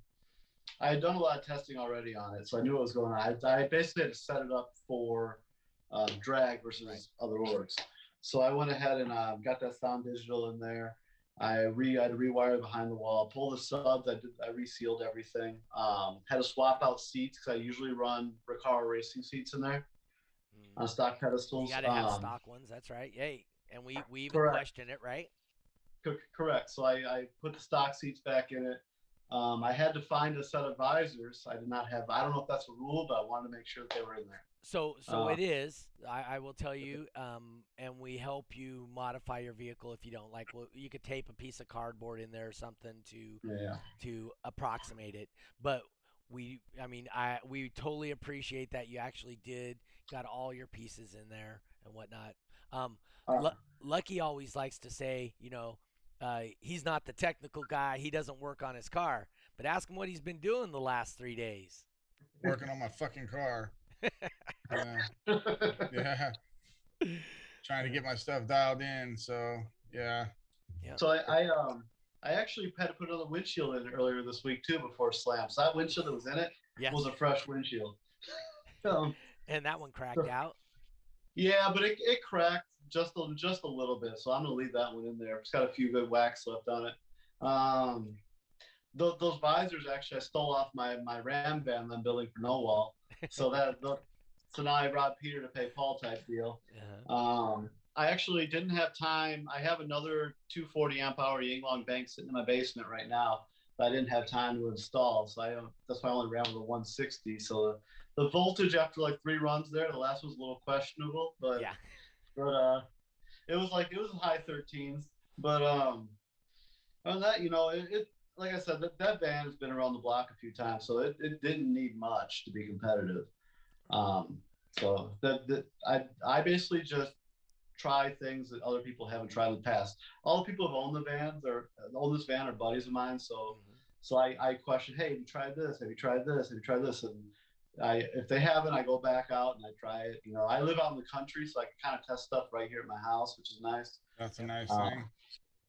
I had done a lot of testing already on it, so I knew what was going on. I, I basically had to set it up for uh, drag versus right. other orgs. So I went ahead and uh, got that Sound Digital in there. I re I had to rewire behind the wall, pull the subs. I did, I resealed everything. Um, had to swap out seats because I usually run Recaro racing seats in there mm. on stock pedestals. You gotta have um, stock ones. That's right. Yay, and we we even correct. questioned it, right? C correct. So I I put the stock seats back in it. Um, I had to find a set of visors. I did not have, I don't know if that's a rule, but I wanted to make sure that they were in there. So, so uh, it is, I, I will tell you, um, and we help you modify your vehicle. If you don't like, well, you could tape a piece of cardboard in there or something to, yeah. to approximate it. But we, I mean, I, we totally appreciate that you actually did got all your pieces in there and whatnot. Um, uh, Lu Lucky always likes to say, you know, Uh, he's not the technical guy. He doesn't work on his car. But ask him what he's been doing the last three days. Working on my fucking car. uh, yeah. Trying to get my stuff dialed in. So, yeah. Yep. So, I, I um I actually had to put another windshield in earlier this week, too, before Slam. So, that windshield that was in it yeah. was a fresh windshield. um, and that one cracked so, out. Yeah, but it, it cracked. Just a, just a little bit, so I'm gonna leave that one in there. It's got a few good whacks left on it. Um, those, those visors actually I stole off my my Ram van I'm building for No Wall, so that the, so now I robbed Peter to pay Paul type deal. Uh-huh. um, I actually didn't have time. I have another two forty amp hour Yinglong bank sitting in my basement right now that I didn't have time to install, so I don't, that's why I only ran with a one sixty. So the, the voltage after like three runs there, the last was a little questionable, but yeah. But uh, it was like it was high thirteens. But um, on that, you know, it, it like I said, that that van has been around the block a few times, so it, it didn't need much to be competitive. Um, so that, that I I basically just try things that other people haven't tried in the past. All the people who own the vans or own this van are buddies of mine. So mm-hmm. so I I question, hey, have you tried this? Have you tried this? Have you tried this? And I, if they haven't, I go back out and I try it. You know, I live out in the country, so I can kind of test stuff right here at my house, which is nice. That's a nice um, thing.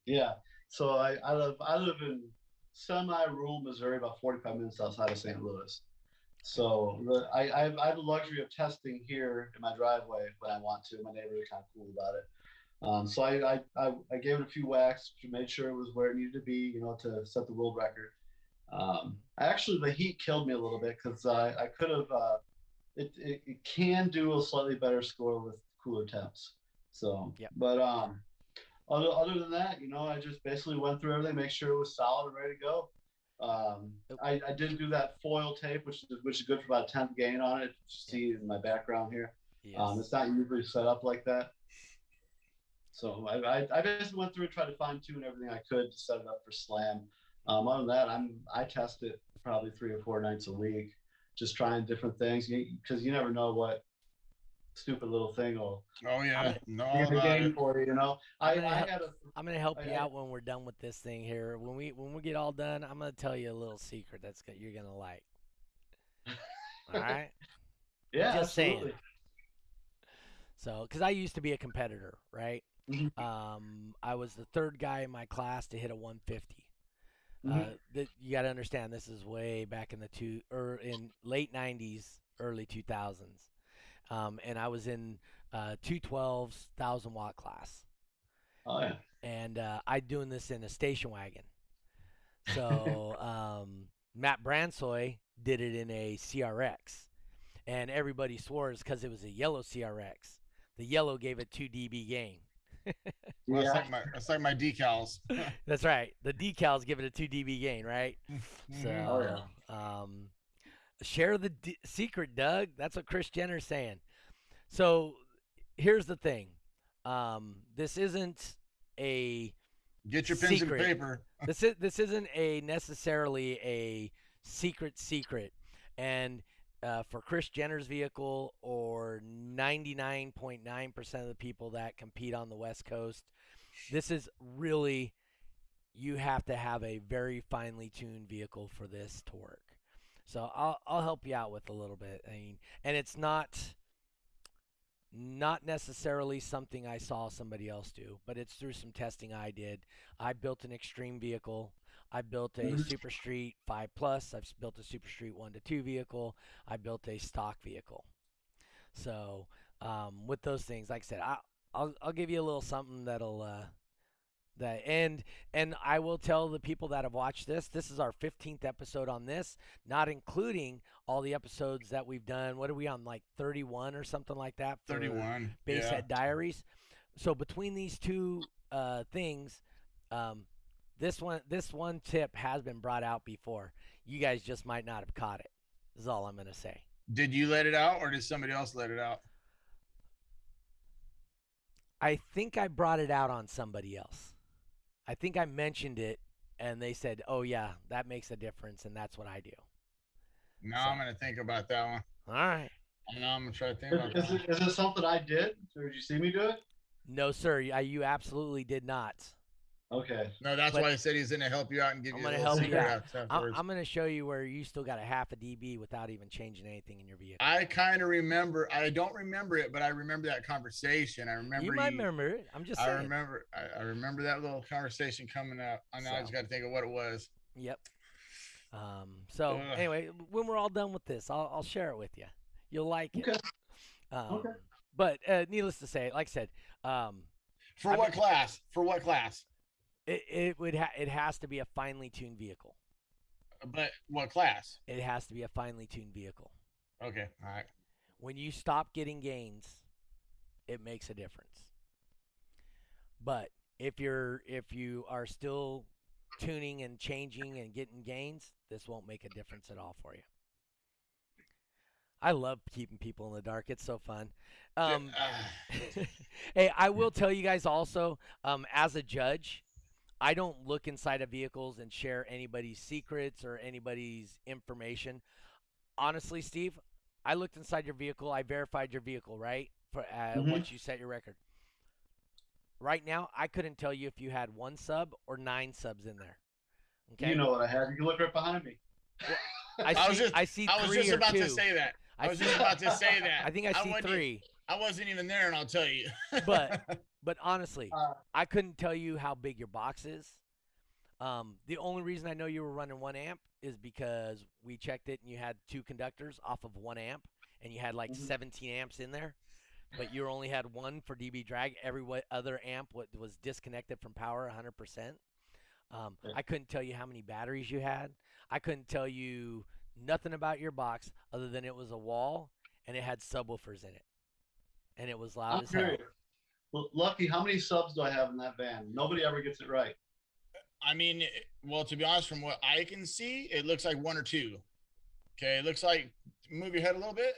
Yeah. So I, I live I live in semi-rural Missouri, about forty-five minutes outside of Saint Louis. So the, I, I, have, I have the luxury of testing here in my driveway when I want to. My neighbors are kind of cool about it. Um, so I, I, I, I gave it a few whacks to make sure it was where it needed to be, you know, to set the world record. Um, I actually, the heat killed me a little bit because uh, I could have, uh, it, it, it can do a slightly better score with cooler temps. So, yep. but um, other, other than that, you know, I just basically went through everything, make sure it was solid and ready to go. Um, I, I did do that foil tape, which is, which is good for about a tenth gain on it. You see in my background here. Yes. Um, it's not usually set up like that. So I, I, I basically went through and tried to fine tune everything I could to set it up for Slam. Um, other than that, I'm, I test it probably three or four nights a week, just trying different things because you, you never know what stupid little thing will. Oh yeah, no. Game for you, you know. I, I'm gonna, I gotta, I'm gonna help I you gotta, out when we're done with this thing here. When we when we get all done, I'm gonna tell you a little secret that's good, you're gonna like. All right. Yeah. Just absolutely. Saying. So, because I used to be a competitor, right? um, I was the third guy in my class to hit a one fifty. Mm-hmm. Uh, th- you got to understand, this is way back in the two or in late nineties, early two thousands, um, and I was in uh, two twelves, thousand watt class. Oh yeah. And uh, I doing this in a station wagon. So um, Matt Bransoy did it in a C R X, and everybody swore it's because it was a yellow C R X. The yellow gave it two D B gain. Well, yeah. That's like my, that's like my decals. That's right. The decals give it a two D B gain, right? So, oh, yeah. um, share the d- secret, Doug. That's what Chris Jenner's saying. So here's the thing. Um, this isn't a get your pens secret. And paper. This is this isn't a necessarily a secret secret, and Uh, for Chris Jenner's vehicle or ninety-nine point nine percent of the people that compete on the West Coast, this is really, you have to have a very finely tuned vehicle for this to work. So I'll I'll help you out with a little bit. I mean, and it's not not necessarily something I saw somebody else do, but it's through some testing I did. I built an extreme vehicle. I built a Super Street five plus. I've built a Super Street one to two vehicle. I built a stock vehicle. So um, with those things, like I said, I, I'll I'll give you a little something that'll uh, that and and I will tell the people that have watched this. This is our fifteenth episode on this, not including all the episodes that we've done. What are we on, like thirty-one or something like that? thirty-one. Basehead yeah. Diaries. So between these two uh, things. Um, This one this one tip has been brought out before. You guys just might not have caught it. This is all I'm going to say. Did you let it out or did somebody else let it out? I think I brought it out on somebody else. I think I mentioned it and they said, oh, yeah, that makes a difference and that's what I do. Now so, I'm going to think about that one. All right. Now I'm going to try to think about is, that. Is this something I did? Or did you see me do it? No, sir. I, you absolutely did not. Okay. No, that's but why I said he's going to help you out and give I'm you a help secret out. out I'm, I'm going to show you where you still got a half a D B without even changing anything in your vehicle. I kind of remember. I don't remember it, but I remember that conversation. I remember. You might you, remember it. I'm just I saying. Remember, I, I remember that little conversation coming up. I know so, I just got to think of what it was. Yep. Um. So, Ugh. anyway, when we're all done with this, I'll, I'll share it with you. You'll like okay. it. Um, okay. But uh, needless to say, like I said. Um, For I've what been, class? For what class? It it would ha- it has to be a finely tuned vehicle. But what class? It has to be a finely tuned vehicle. Okay, all right. When you stop getting gains, it makes a difference. But if you're if you are still tuning and changing and getting gains, this won't make a difference at all for you. I love keeping people in the dark. It's so fun. Um, uh. Hey, I will tell you guys also, um, as a judge, I don't look inside of vehicles and share anybody's secrets or anybody's information. Honestly, Steve, I looked inside your vehicle. I verified your vehicle, right? For uh, mm-hmm. Once you set your record. Right now, I couldn't tell you if you had one sub or nine subs in there. Okay. You know what I had. You look right behind me. Well, I, see, I was just, I see I was three just about two. to say that. I, I was see, just about to say that. I think I, I see three. Even, I wasn't even there, and I'll tell you. But. But honestly, uh, I couldn't tell you how big your box is. Um, the only reason I know you were running one amp is because we checked it and you had two conductors off of one amp and you had like mm-hmm. seventeen amps in there. but you only had one for D B Drag. Every other amp was disconnected from power one hundred percent. Um, I couldn't tell you how many batteries you had. I couldn't tell you nothing about your box other than it was a wall and it had subwoofers in it. And it was loud as hell. Well, Lucky, how many subs do I have in that band? Nobody ever gets it right. I mean, well, to be honest, from what I can see, it looks like one or two. Okay, it looks like, move your head a little bit.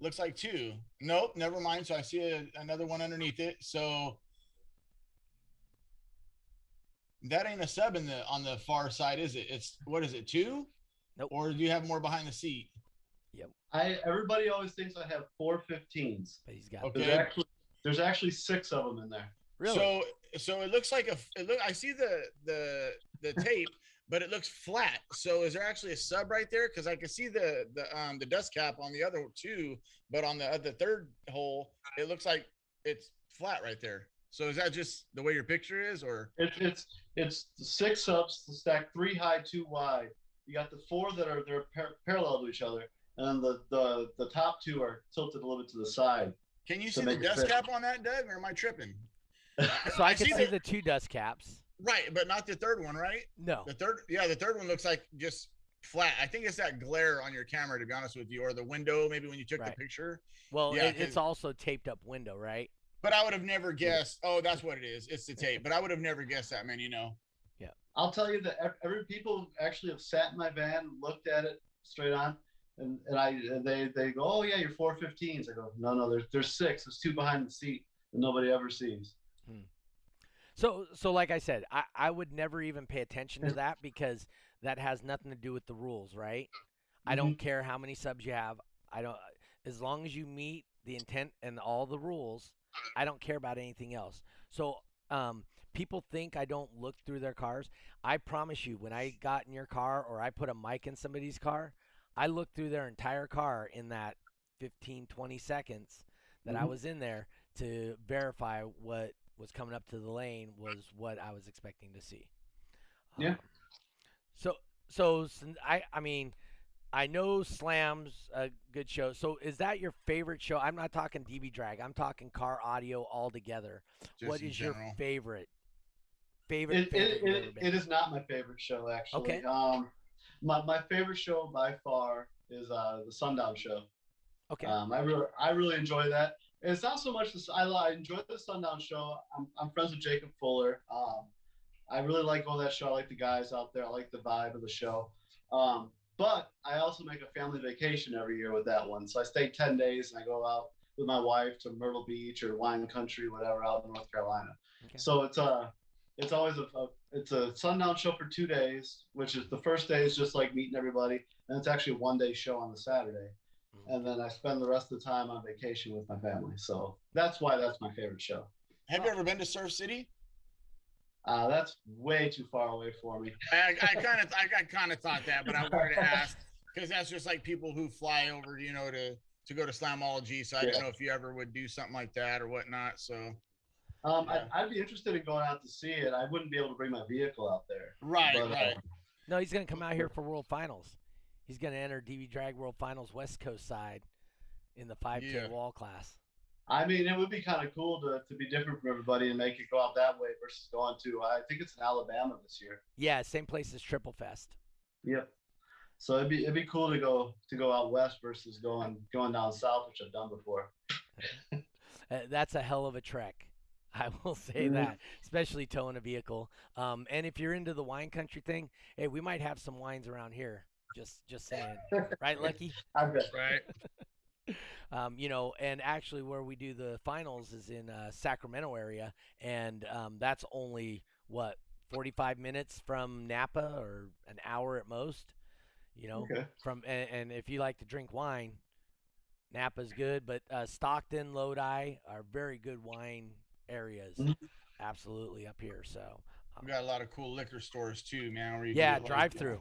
Looks like two. Nope, never mind. So I see a, another one underneath it. So that ain't a sub in the on the far side, is it? It's what is it, two? Nope. Or do you have more behind the seat? Yep. I everybody always thinks I have four fifteens. But he's got okay. There's actually, there's actually six of them in there. Really? So so it looks like a it look. I see the the the tape, but it looks flat. So is there actually a sub right there? Because I can see the the um the dust cap on the other two, but on the the third hole, it looks like it's flat right there. So is that just the way your picture is, or it, it's it's six subs to stack three high, two wide. You got the four that are they're par parallel to each other, and then the the the top two are tilted a little bit to the side. Can you see the dust cap on that, Doug? Or am I tripping? So I, I can see, see the, the two dust caps. Right, but not the third one, right? No. The third, yeah, the third one looks like just flat. I think it's that glare on your camera, to be honest with you, or the window maybe when you took right. the picture. Well, yeah, it, it's also taped up window, right? But I would have never guessed. Oh, that's what it is. It's the tape. But I would have never guessed that, man. You know. Yeah. I'll tell you that every people actually have sat in my van, looked at it straight on, and and I and they they go, oh yeah, you're four fifteens. I go, no no, there's there's six. There's two behind the seat that nobody ever sees. Hmm. So, so like I said, I, I would never even pay attention to that because that has nothing to do with the rules, right? Mm-hmm. I don't care how many subs you have. I don't, as long as you meet the intent and all the rules, I don't care about anything else. So, um, people think I don't look through their cars. I promise you, when I got in your car or I put a mic in somebody's car, I looked through their entire car in that fifteen, twenty seconds that mm-hmm. I was in there to verify what was coming up to the lane was what I was expecting to see. Yeah. Um, so, so I, I mean, I know Slam's a good show. So is that your favorite show? I'm not talking D B Drag. I'm talking car audio altogether. Just what is general. your favorite? Favorite. It, favorite it, it, it is not my favorite show, actually. Okay. Um, my my favorite show by far is uh the Sundown show. Okay. Um, I really I really enjoy that. It's not so much this. I, I enjoy the Sundown show. I'm, I'm friends with Jacob Fuller. Um, I really like going to that show. I like the guys out there. I like the vibe of the show. Um, but I also make a family vacation every year with that one. So I stay ten days and I go out with my wife to Myrtle Beach or wine country, whatever, out in North Carolina. Okay. So it's a, it's always a, a, it's a Sundown show for two days, which is the first day is just like meeting everybody. And it's actually a one day show on the Saturday. And then I spend the rest of the time on vacation with my family. So that's why that's my favorite show. Have you ever been to Surf City? Uh, that's way too far away for me. I kind of I kind of thought that, but I wanted to ask because that's just like people who fly over, you know, to, to go to Slamology. So I yeah. don't know if you ever would do something like that or whatnot. So um, yeah. I, I'd be interested in going out to see it. I wouldn't be able to bring my vehicle out there. Right, but, right. Uh, no, he's going to come out here for World Finals. He's going to enter D B Drag World Finals West Coast side in the five K yeah. wall class. I mean, it would be kind of cool to, to be different from everybody and make it go out that way versus going to, I think it's in Alabama this year. Yeah, same place as Triple Fest. Yep. So it'd be it'd be cool to go to go out west versus going going down south, which I've done before. That's a hell of a trek. I will say mm-hmm. that, especially towing a vehicle. Um, and if you're into the wine country thing, hey, we might have some wines around here. Just, just saying, right, Lucky? I'm good, right? um, you know, and actually, where we do the finals is in uh, Sacramento area, and um, that's only what forty-five minutes from Napa, or an hour at most. You know, okay. from and, and if you like to drink wine, Napa's good, but uh, Stockton, Lodi are very good wine areas, absolutely up here. So um, we got a lot of cool liquor stores too, man. Where you yeah, drive through.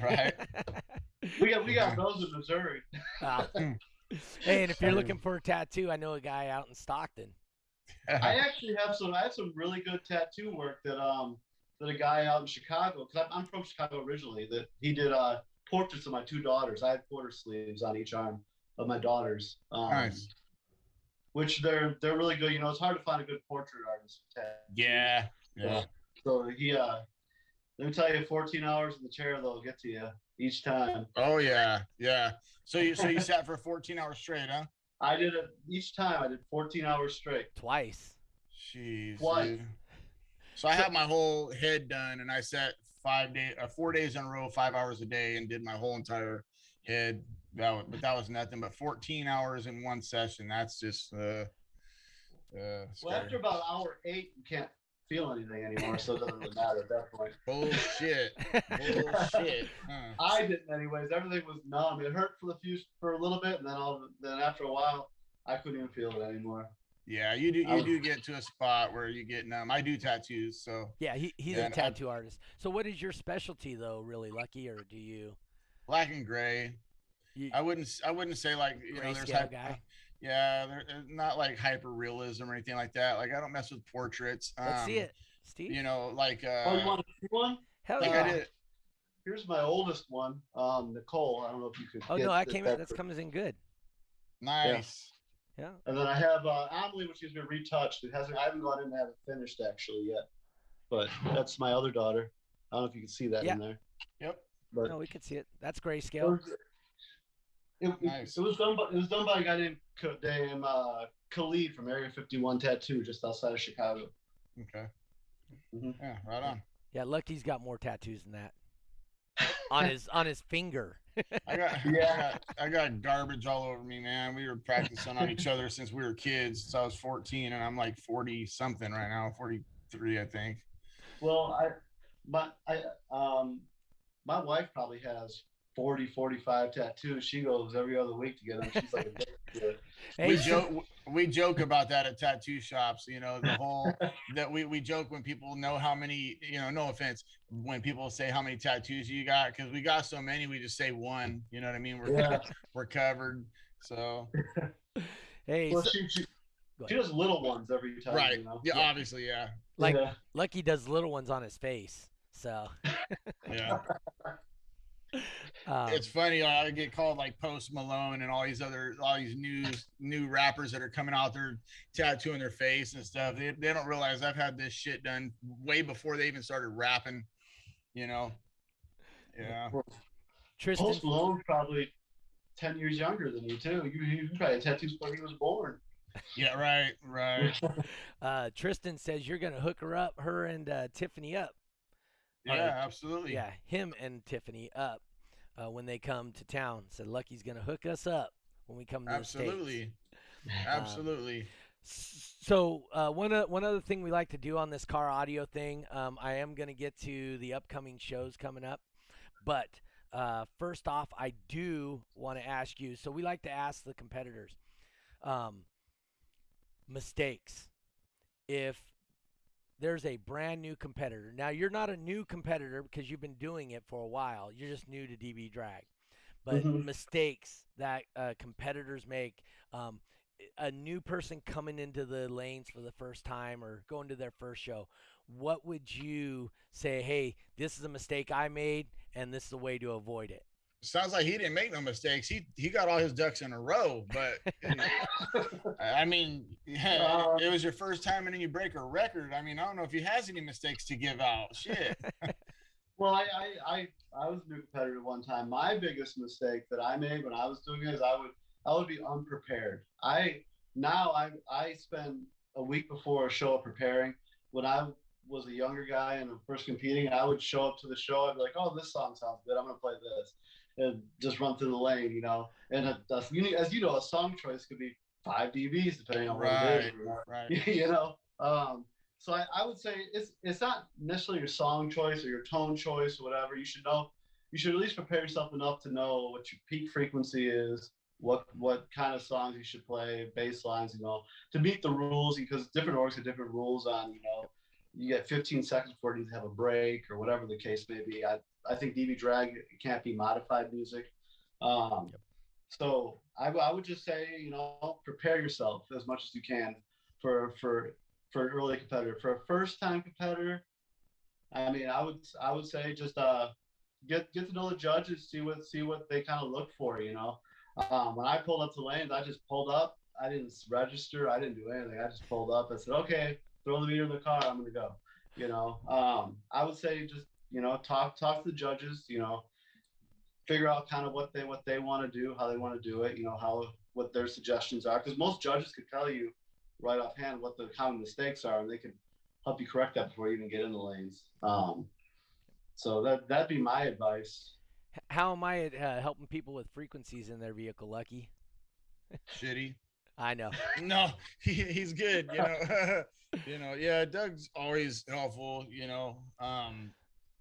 Right. we got we got those in Missouri. uh, hey, and if you're looking for a tattoo, I know a guy out in Stockton. I actually have some. I have some really good tattoo work that um that a guy out in Chicago. Cause I'm from Chicago originally. That he did uh portraits of my two daughters. I had quarter sleeves on each arm of my daughters. Um, nice. which they're they're really good. You know, it's hard to find a good portrait artist. Yeah, yeah. So he, uh, let me tell you, fourteen hours in the chair though will get to you each time. Oh yeah, yeah. So you so you sat for fourteen hours straight, huh? I did it each time. I did fourteen hours straight. Twice. Jeez. Twice. Dude. So I had my whole head done, and I sat five days, uh, four days in a row, five hours a day, and did my whole entire head. That was, but that was nothing but fourteen hours in one session. That's just. Uh, uh, well, after about hour eight, you can't feel anything anymore, so it doesn't really matter at that point. Bullshit. Bullshit. Huh. I didn't, anyways. Everything was numb. It hurt for the few for a little bit, and then all then after a while, I couldn't even feel it anymore. Yeah, you do. You do get to a spot where you get numb. I do tattoos, so yeah, he, he's yeah, a tattoo I, artist. So, what is your specialty, though? Really, Lucky, or do you black and gray? You, I wouldn't. I wouldn't say like you know, there's hyper, guy. Yeah, they're not like hyper realism or anything like that. Like I don't mess with portraits. Um, Let's see it, Steve. You know, like uh, oh, you want to see one? Hell like yeah. I did. Here's my oldest one, um, Nicole. I don't know if you could. Oh get no, I came. That that's comes in good. Nice. Yeah. Yeah. And then I have uh, Amelie, which has been retouched. It hasn't. I haven't gone in and have it finished actually yet. But that's my other daughter. I don't know if you can see that yeah. in there. Yep. But no, we can see it. That's grayscale. It, it, nice. it was done by it was done by a guy named named uh, Khalid from Area fifty-one Tattoo, just outside of Chicago. Okay. Mm-hmm. Yeah. Right on. Yeah, Lucky's got more tattoos than that. on his on his finger. I got, yeah. I got I got garbage all over me, man. We were practicing on each other since we were kids. Since I was fourteen, and I'm like forty something right now, forty-three, I think. Well, I my I um my wife probably has forty, forty-five tattoos. She goes every other week to get them. She's like a dick. Hey, we joke we joke about that at tattoo shops, you know, the whole that we, we joke when people know how many, you know, no offense, when people say how many tattoos you got, because we got so many, we just say one, you know what I mean? We're yeah. we're covered. So hey, well, so, she, she, she does little ones every time, right? You know? Yeah, yeah, obviously, yeah. Like yeah. Lucky does little ones on his face. So yeah. Um, it's funny, I get called like Post Malone and all these other all these new new rappers that are coming out there tattooing their face and stuff. They, they don't realize I've had this shit done way before they even started rapping, you know. Yeah. Tristan. Post Malone probably ten years younger than you too. You you probably had tattoos before he was born. Yeah, right, right. uh Tristan says you're gonna hook her up, her and uh Tiffany up. Yeah, uh, absolutely. Yeah, him and Tiffany up uh, when they come to town. Said so Lucky's gonna hook us up when we come to absolutely. the States. Absolutely, absolutely. Um, so uh, one uh, one other thing we like to do on this car audio thing, um, I am gonna get to the upcoming shows coming up, but uh, first off, I do want to ask you. So we like to ask the competitors um, mistakes if. There's a brand new competitor. Now, you're not a new competitor because you've been doing it for a while. You're just new to D B Drag. But mm-hmm. mistakes that uh, competitors make, um, a new person coming into the lanes for the first time or going to their first show, what would you say, hey, this is a mistake I made and this is a way to avoid it? Sounds like he didn't make no mistakes. He he got all his ducks in a row, but you know, I mean, yeah, uh, it was your first time and then you break a record. I mean, I don't know if he has any mistakes to give out. Shit. Well, I I, I I was a new competitor one time. My biggest mistake that I made when I was doing it is I would I would be unprepared. I now I I spend a week before a show preparing. When I was a younger guy and first competing, I would show up to the show. I'd be like, oh, this song sounds good. I'm gonna play this. And just run through the lane, you know. And a, a, as you know, a song choice could be five dBs depending on what right, it is. You know? Right. You know. Um, so I, I would say it's it's not necessarily your song choice or your tone choice or whatever. You should know. You should at least prepare yourself enough to know what your peak frequency is, what what kind of songs you should play, bass lines, you know, to meet the rules, because different orgs have different rules on, you know, you get fifteen seconds before you need to have a break or whatever the case may be. I I think D B Drag can't be modified music. Um, yep. So I, I would just say, you know, prepare yourself as much as you can for for for an early competitor. For a first time competitor, I mean, I would I would say just uh, get get to know the judges, see what see what they kind of look for. You know, um, when I pulled up to lanes, I just pulled up, I didn't register. I didn't do anything. I just pulled up. I said, okay, throw the meter in the car. I'm going to go. You know, um, I would say just, you know, talk, talk to the judges, you know, figure out kind of what they, what they want to do, how they want to do it, you know, how, what their suggestions are. Cause most judges could tell you right offhand what the common mistakes are, and they can help you correct that before you even get in the lanes. Um, so that, that'd be my advice. How am I uh, helping people with frequencies in their vehicle, Lucky? Shitty. I know. No, he, he's good. You know, you know, yeah, Doug's always helpful, you know, um,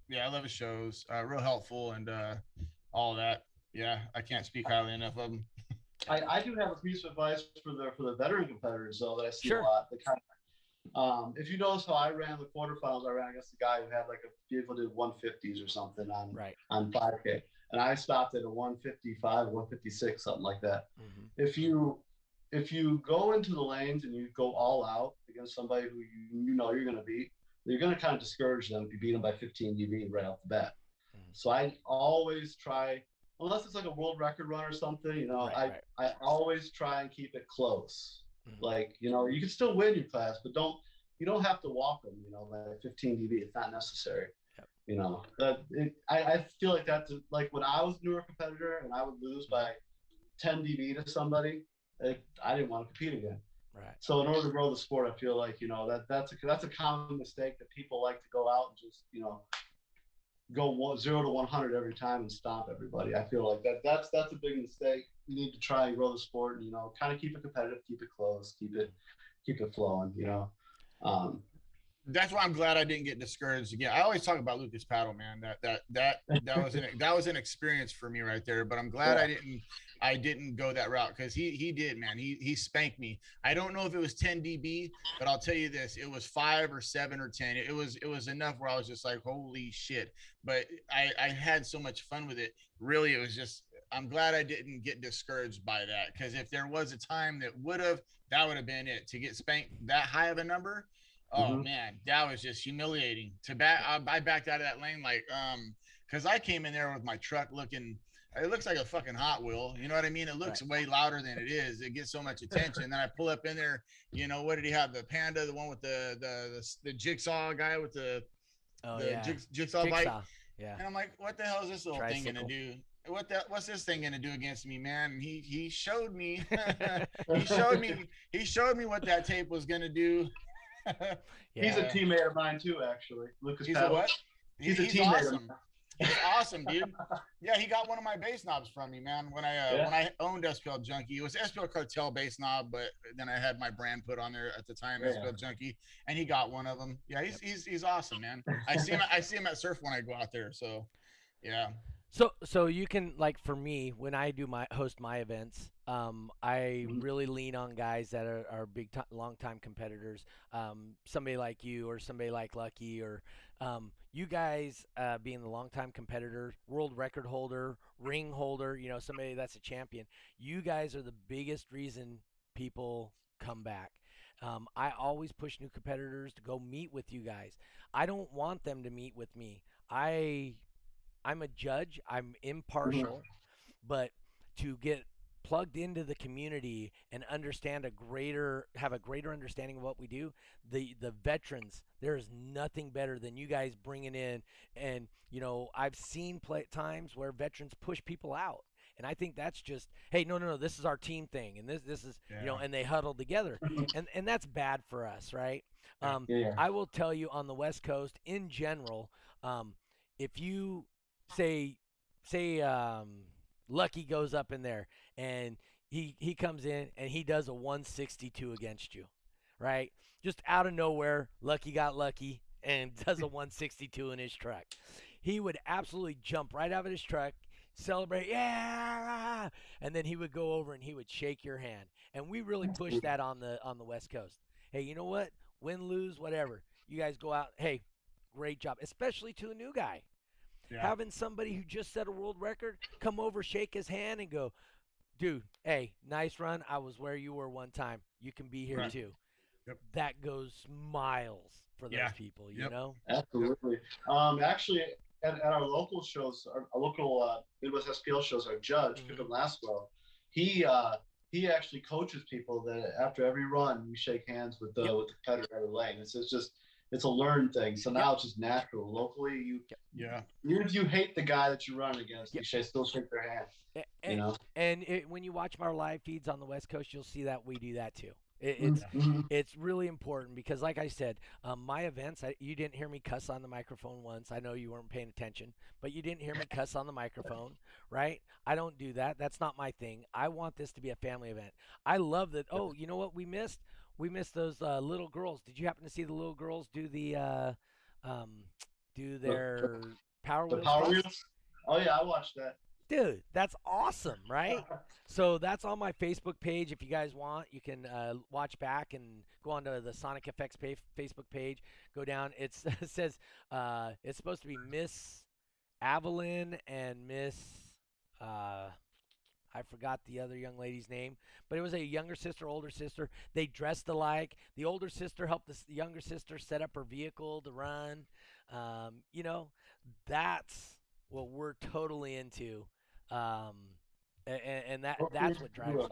yeah, I love his shows, uh, real helpful and uh, all that. Yeah. I can't speak highly enough of him. I, I do have a piece of advice for the, for the veteran competitors though, that I see sure. a lot. The kind of, um, if you notice how I ran the quarterfinals, I ran against the guy who had like a vehicle did one fifties or something on, right. on five K. And I stopped at a one fifty-five, one fifty-six, something like that. Mm-hmm. If you, if you go into the lanes and you go all out against somebody who you, you know you're going to beat, you're going to kind of discourage them if you beat them by fifteen D B right off the bat. Mm-hmm. So I always try, unless it's like a world record run or something, you know, right, I, right. I always try and keep it close. Mm-hmm. Like, you know, you can still win your class, but don't, you don't have to walk them, you know, like fifteen D B, it's not necessary. Yep. You know, that, it, I, I feel like that's like when I was a newer competitor and I would lose by ten D B to somebody, I didn't want to compete again. Right. So in order to grow the sport, I feel like, you know, that that's a, that's a common mistake that people like to go out and just, you know, go one, zero to one hundred every time and stomp everybody. I feel like that that's that's a big mistake. You need to try and grow the sport and, you know, kind of keep it competitive, keep it close, keep it, keep it flowing, you know. Um, That's why I'm glad I didn't get discouraged again. I always talk about Lucas Paddle, man. That that that that was an that was an experience for me right there. But I'm glad yeah. I didn't I didn't go that route because he he did, man. He he spanked me. I don't know if it was ten D B, but I'll tell you this: it was five or seven or ten. It was it was enough where I was just like, holy shit! But I I had so much fun with it. Really, it was just. I'm glad I didn't get discouraged by that because if there was a time that would have, that would have been it to get spanked that high of a number. Oh mm-hmm. man, that was just humiliating. To back, I, I backed out of that lane like, um, because I came in there with my truck looking. It looks like a fucking Hot Wheel. You know what I mean? It looks right. way louder than it is. It gets so much attention. Then I pull up in there. You know what did he have? The Panda, the one with the the the, the jigsaw guy with the, oh, the yeah. jigs, jigsaw, jigsaw bike. Yeah. And I'm like, what the hell is this little Tricycle. thing gonna do? What that? What's this thing gonna do against me, man? And he he showed me. he showed me. He showed me what that tape was gonna do. Yeah. He's a teammate of mine too, actually. Lucas He's Paddle. a what? He's, he's a teammate. Awesome. Of mine. He's awesome, dude. Yeah, he got one of my bass knobs from me, man. When I uh, yeah. when I owned S P L Junkie, it was S P L Cartel bass knob, but then I had my brand put on there at the time, yeah. S P L Junkie, and he got one of them. Yeah, he's yep. he's he's awesome, man. I see him. I see him at Surf when I go out there. So, yeah. So so you can, like, for me, when I do my host my events, um, I really lean on guys that are, are big time, long time competitors. Um, somebody like you or somebody like Lucky or um, you guys uh, being the long time competitor, world record holder, ring holder, you know, somebody that's a champion. You guys are the biggest reason people come back. Um, I always push new competitors to go meet with you guys. I don't want them to meet with me. I. I'm a judge, I'm impartial, but to get plugged into the community and understand a greater, have a greater understanding of what we do, the, the veterans, there is nothing better than you guys bringing in. And, you know, I've seen play times where veterans push people out. And I think that's just, hey, no, no, no, this is our team thing. And this, this is, yeah. you know, and they huddle together and, and that's bad for us. Right. Um, yeah. I will tell you on the West Coast in general, um, if you, Say, say, um, Lucky goes up in there and he, he comes in and he does a one sixty-two against you, right? Just out of nowhere, Lucky got lucky and does a one sixty-two in his truck. He would absolutely jump right out of his truck, celebrate, yeah, and then he would go over and he would shake your hand. And we really pushed that on the on the West Coast. Hey, you know what? Win, lose, whatever. You guys go out. Hey, great job, especially to a new guy. Yeah. Having somebody who just set a world record come over, shake his hand, and go, dude, hey, nice run. I was where you were one time. You can be here right. too. Yep. That goes miles for those yeah. people, you yep. know? Absolutely. Um, actually, at, at our local shows, our, our local uh, Midwest S P L shows, our judge, mm-hmm. Pickham Laswell, he uh, he actually coaches people that after every run we shake hands with the yep. with the cutter out of the lane. It's, it's just it's a learned thing. So now yep. it's just natural. Locally, you yeah. Even if you hate the guy that you run against, yep. you still shake their hand. And, you know? And it, when you watch our live feeds on the West Coast, you'll see that we do that too. It's it's really important because, like I said, um, my events, I, you didn't hear me cuss on the microphone once. I know you weren't paying attention, but you didn't hear me cuss on the microphone, right? I don't do that. That's not my thing. I want this to be a family event. I love that. Oh, you know what we missed? We missed those uh, little girls. Did you happen to see the little girls do the uh, um, do their power wheels? The power wheels? Oh, yeah, I watched that. Dude, that's awesome, right? So that's on my Facebook page. If you guys want, you can uh, watch back and go onto the Sonic F X page, Facebook page. Go down. It's, it says uh, it's supposed to be Miss Avalyn and Miss uh, I forgot the other young lady's name, but it was a younger sister, older sister. They dressed alike. The older sister helped the younger sister set up her vehicle to run. Um, you know, that's what we're totally into. Um, and, and that that's what drives me,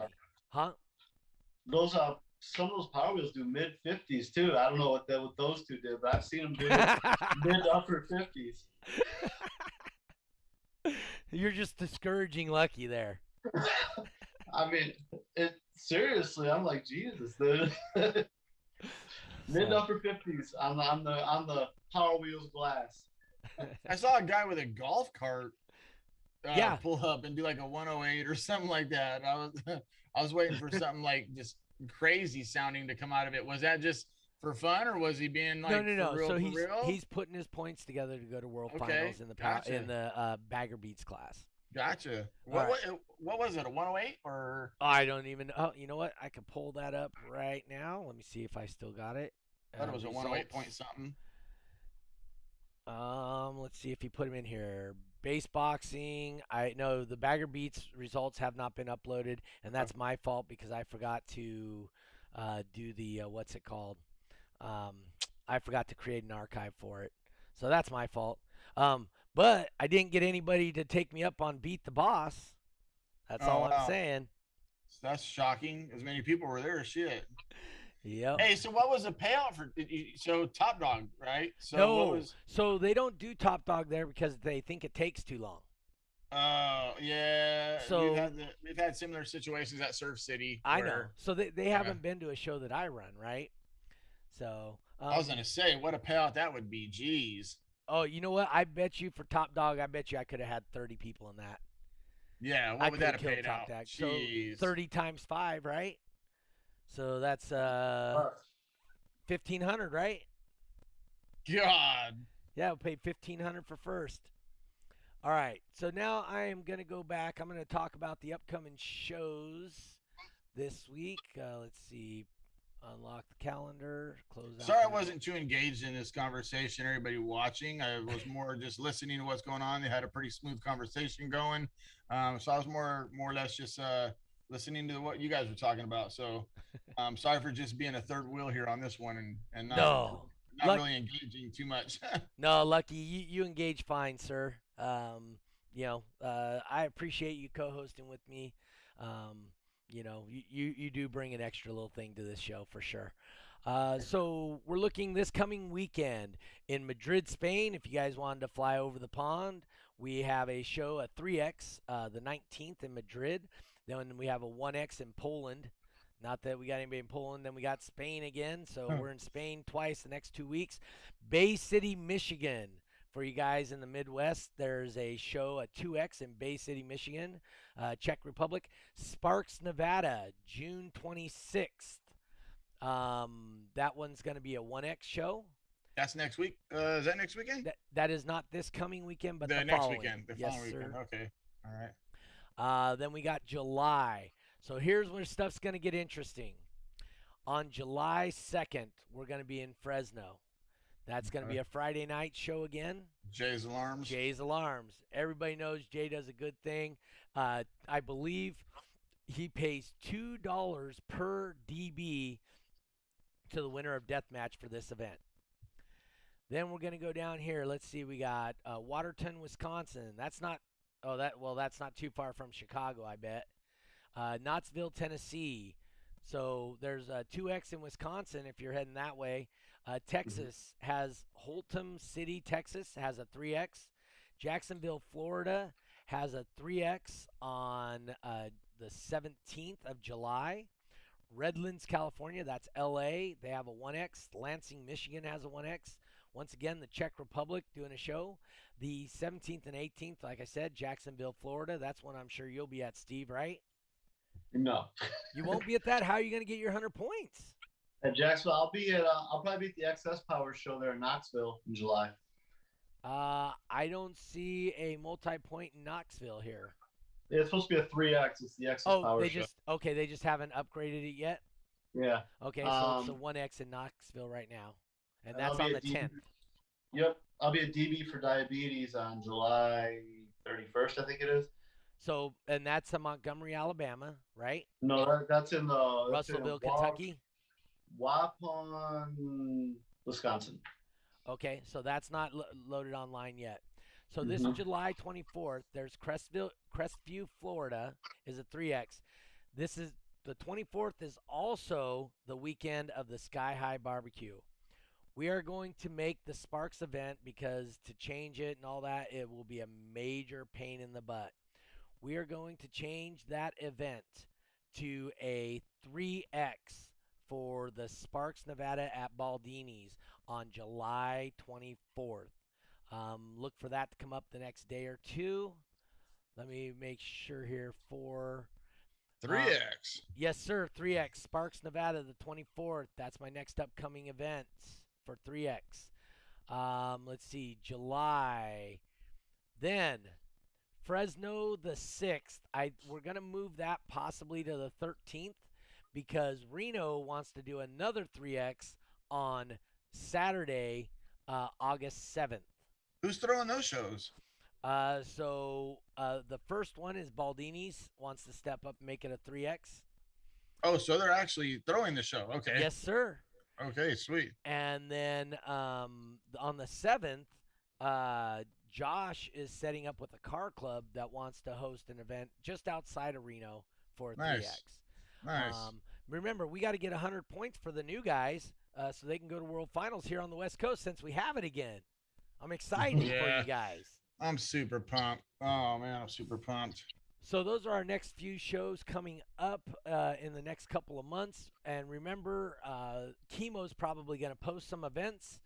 huh? Those uh, some of those power wheels do mid fifties too. I don't know what that what those two did, but I've seen them do mid upper fifties. You're just discouraging Lucky there. I mean, it seriously. I'm like Jesus, dude. Mid so. upper fifties. I'm I'm the I'm the power wheels glass. I saw a guy with a golf cart. Uh, yeah, pull up and do like a one oh eight or something like that. I was I was waiting for something like just crazy sounding to come out of it. Was that just for fun, or was he being like no, no, no? For real, so he's for real? He's putting his points together to go to world okay. finals in the gotcha. in the uh, Bagger Beats class. Gotcha. What, right. what what was it? A one oh eight or I don't even. Oh, you know what? I could pull that up right now. Let me see if I still got it. I thought uh, it was a one oh eight point something. Um, let's see if you put him in here. Base boxing. I know the Bagger Beats results have not been uploaded, and that's my fault because I forgot to uh, do the uh, what's it called? Um, I forgot to create an archive for it, so that's my fault. Um, but I didn't get anybody to take me up on Beat the Boss. That's oh, all I'm wow. saying. That's shocking. As many people were there as shit. Yep. Hey, so what was the payout for? So Top Dog, right? So no, what was... so they don't do Top Dog there because they think it takes too long. Oh uh, yeah. So we've had, the, we've had similar situations at Surf City. Where, I know. So they they yeah. haven't been to a show that I run, right? So um, I was gonna say, what a payout that would be. Jeez. Oh, you know what? I bet you for Top Dog, I bet you I could have had thirty people in that. Yeah, what I would that have paid out? So thirty times five, right? So that's uh, fifteen hundred, right? God. Yeah, we paid fifteen hundred for first. All right. So now I am gonna go back. I'm gonna talk about the upcoming shows this week. Uh, let's see. Unlock the calendar. Close out. Sorry, I wasn't too engaged in this conversation. Everybody watching, I was more just listening to what's going on. They had a pretty smooth conversation going. Um, so I was more, more or less just. Uh, listening to what you guys were talking about. So I'm um, sorry for just being a third wheel here on this one and, and not, no. not Lucky, really engaging too much. No, Lucky, you, you engage fine, sir. Um, you know, uh, I appreciate you co-hosting with me. Um, you know, you, you, you do bring an extra little thing to this show for sure. Uh, so we're looking this coming weekend in Madrid, Spain. If you guys wanted to fly over the pond, we have a show at three X, uh, the nineteenth in Madrid. Then we have a one X in Poland. Not that we got anybody in Poland. Then we got Spain again. So oh. we're in Spain twice the next two weeks. Bay City, Michigan. For you guys in the Midwest, there's a show, a two X in Bay City, Michigan. Uh, Czech Republic. Sparks, Nevada, June twenty-sixth. Um, that one's going to be a one X show. That's next week. Uh, is that next weekend? That, that is not this coming weekend, but the, the next following. weekend. The yes, following weekend. Sir. Okay. All right. Uh, then we got July. So here's where stuff's going to get interesting. On July second, we're going to be in Fresno. That's going to be a Friday night show again. Jay's Alarms. Jay's Alarms. Everybody knows Jay does a good thing. Uh, I believe he pays two dollars per D B to the winner of Deathmatch for this event. Then we're going to go down here. Let's see. We got uh, Watertown, Wisconsin. That's not. Oh, that well, that's not too far from Chicago, I bet. uh, Knoxville, Tennessee. So there's uh, two X in Wisconsin if you're heading that way. Uh, Texas mm-hmm. has Holtum City, Texas has a three X. Jacksonville, Florida has a three X on uh, the seventeenth of July. Redlands, California, that's L A. They have a one X. Lansing, Michigan has a one X. Once again, the Czech Republic doing a show. The seventeenth and eighteenth, like I said, Jacksonville, Florida. That's one I'm sure you'll be at, Steve, right? No. You won't be at that? How are you going to get your one hundred points? At Jacksonville, I'll be at, uh, I'll probably be at the X S Power show there in Knoxville in July. Uh, I don't see a multi-point in Knoxville here. Yeah, it's supposed to be a three X. It's the X S oh, Power they show. Just, okay, they just haven't upgraded it yet? Yeah. Okay, so um, it's a one X in Knoxville right now. And, and that's on the tenth. Yep. I'll be a D B for diabetes on July thirty-first, I think it is. So, and that's in Montgomery, Alabama, right? No, that, that's in the Russellville, in Kentucky. Waupon, Wisconsin. Okay, so that's not lo loaded online yet. So this mm-hmm. July twenty-fourth, there's Crestville, Crestview, Florida, is a three X. This is the twenty-fourth is also the weekend of the Sky High Barbecue. We are going to make the Sparks event because to change it and all that, it will be a major pain in the butt. We are going to change that event to a three X for the Sparks Nevada at Baldini's on July twenty-fourth. Um, look for that to come up the next day or two. Let me make sure here for... three X. Um, yes, sir, three X. Sparks Nevada, the twenty-fourth. That's my next upcoming event. For three X. Um, let's see, July. Then Fresno the sixth. I we're gonna move that possibly to the thirteenth because Reno wants to do another three X on Saturday, uh, August seventh. Who's throwing those shows? Uh, so uh, the first one is Baldini's wants to step up and make it a three X. Oh, so they're actually throwing the show. Okay. Yes, sir. Okay, sweet. And then um, on the seventh, uh, Josh is setting up with a car club that wants to host an event just outside of Reno for nice. three X. Nice. Um, remember, we got to get one hundred points for the new guys uh, so they can go to World Finals here on the West Coast since we have it again. I'm excited yeah. for you guys. I'm super pumped. Oh, man, I'm super pumped. So those are our next few shows coming up uh, in the next couple of months. And remember, uh, Chemo's probably going to post some events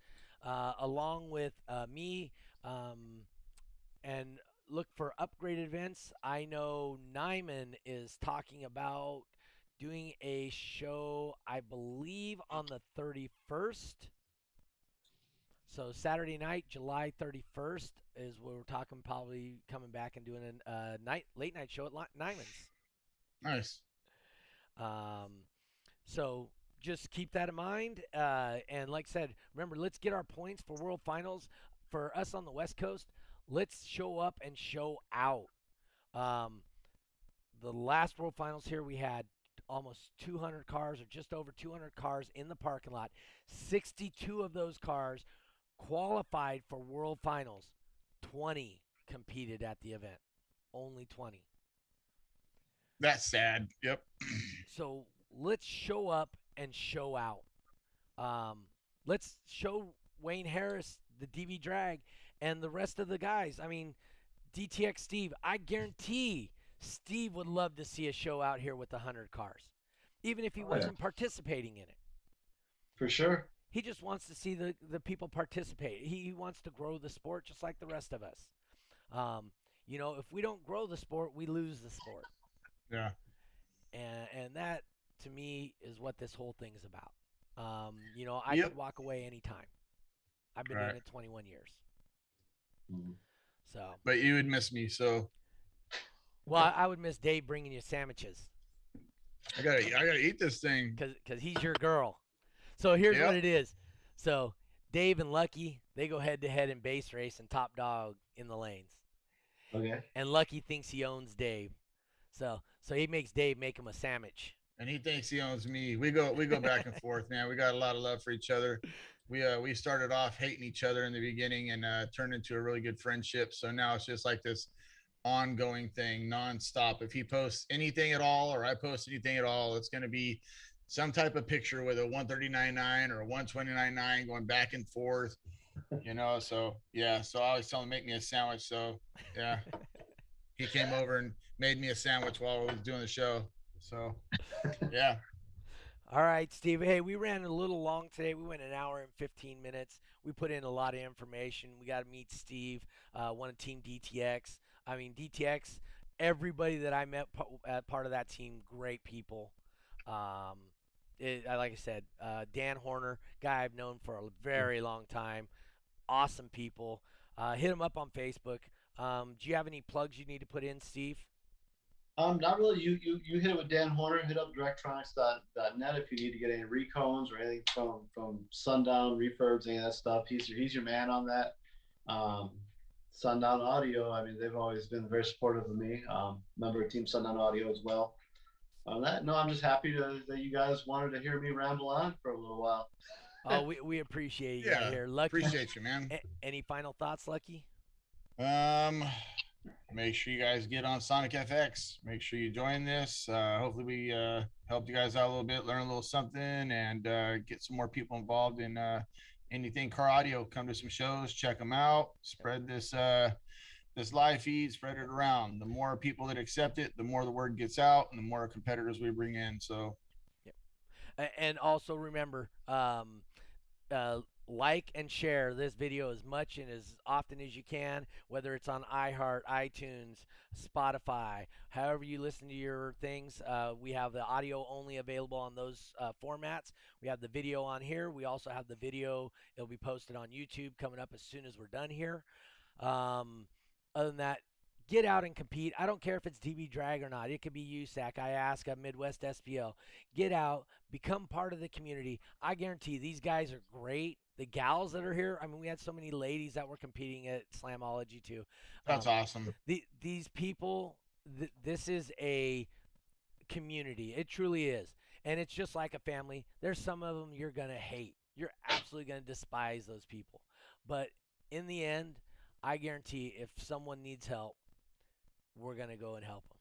uh, along with uh, me um, and look for upgraded events. I know Nyman is talking about doing a show, I believe, on the thirty-first. So Saturday night, July thirty-first, is where we're talking probably coming back and doing a uh, night late night show at Nyman's. Nice. Um, so just keep that in mind. Uh, and like I said, remember, let's get our points for World Finals. For us on the West Coast, let's show up and show out. Um, the last World Finals here, we had almost two hundred cars or just over two hundred cars in the parking lot. sixty-two of those cars qualified for World Finals. twenty competed at the event. Only twenty. That's sad. Yep. So let's show up and show out. Um, let's show Wayne Harris, the D B Drag, and the rest of the guys. I mean, D T X Steve, I guarantee Steve would love to see a show out here with one hundred cars, even if he oh, wasn't yeah. participating in it. For sure. He just wants to see the, the people participate. He, he wants to grow the sport just like the rest of us. Um, you know, if we don't grow the sport, we lose the sport. Yeah. And, and that, to me, is what this whole thing is about. Um, you know, I yep. could walk away anytime. I've been right. doing it twenty-one years. Mm-hmm. So. But you would miss me, so. Well, I would miss Dave bringing you sandwiches. I gotta, I gotta eat this thing. Cause, cause he's your girl. So here's yep. what it is. So Dave and Lucky, they go head to head in base race and top dog in the lanes. Okay. And Lucky thinks he owns Dave. So so he makes Dave make him a sandwich. And he thinks he owns me. We go we go back and forth, man. We got a lot of love for each other. We uh we started off hating each other in the beginning and uh turned into a really good friendship. So now it's just like this ongoing thing nonstop. If he posts anything at all, or I post anything at all, it's going to be some type of picture with a one thirty-nine point nine or a one twenty-nine point nine going back and forth, you know? So yeah. So I always tell him, make me a sandwich. So yeah, he came over and made me a sandwich while I was doing the show. So yeah. All right, Steve. Hey, we ran a little long today. We went an hour and fifteen minutes. We put in a lot of information. We got to meet Steve, uh, one of Team D T X. I mean, D T X, everybody that I met at part of that team, great people. Um, it, like I said, uh, Dan Horner, guy I've known for a very long time. Awesome people. Uh, hit him up on Facebook. Um, do you have any plugs you need to put in, Steve? Um, not really. You you you hit it with Dan Horner. Hit up directronics dot net if you need to get any recones or anything from from Sundown Refurbs, any of that stuff. He's your, he's your man on that. Um, Sundown Audio. I mean, they've always been very supportive of me. Um, member of Team Sundown Audio as well. On that, no, I'm just happy to, that you guys wanted to hear me ramble on for a little while. Oh, we we appreciate you yeah, here, Lucky. Appreciate you, man. A any final thoughts, Lucky? Um. Make sure you guys get on Sonic F X. Make sure you join this. Uh, hopefully we uh, helped you guys out a little bit, learn a little something, and uh, get some more people involved in uh, anything car audio. Come to some shows, check them out, spread this uh, this live feed, spread it around. The more people that accept it, the more the word gets out, and the more competitors we bring in. So, yep. And also remember, um, uh, like and share this video as much and as often as you can, whether it's on iHeart, iTunes, Spotify, however you listen to your things. Uh, we have the audio only available on those uh, formats. We have the video on here. We also have the video. It'll be posted on YouTube coming up as soon as we're done here. Um, other than that, get out and compete. I don't care if it's D B Drag or not. It could be U S A C, I A S C A, Midwest S P L. Get out. Become part of the community. I guarantee you, these guys are great. The gals that are here, I mean, we had so many ladies that were competing at Slamology, too. That's um, awesome. The, these people, th this is a community. It truly is. And it's just like a family. There's some of them you're going to hate. You're absolutely going to despise those people. But in the end, I guarantee if someone needs help, we're going to go and help them.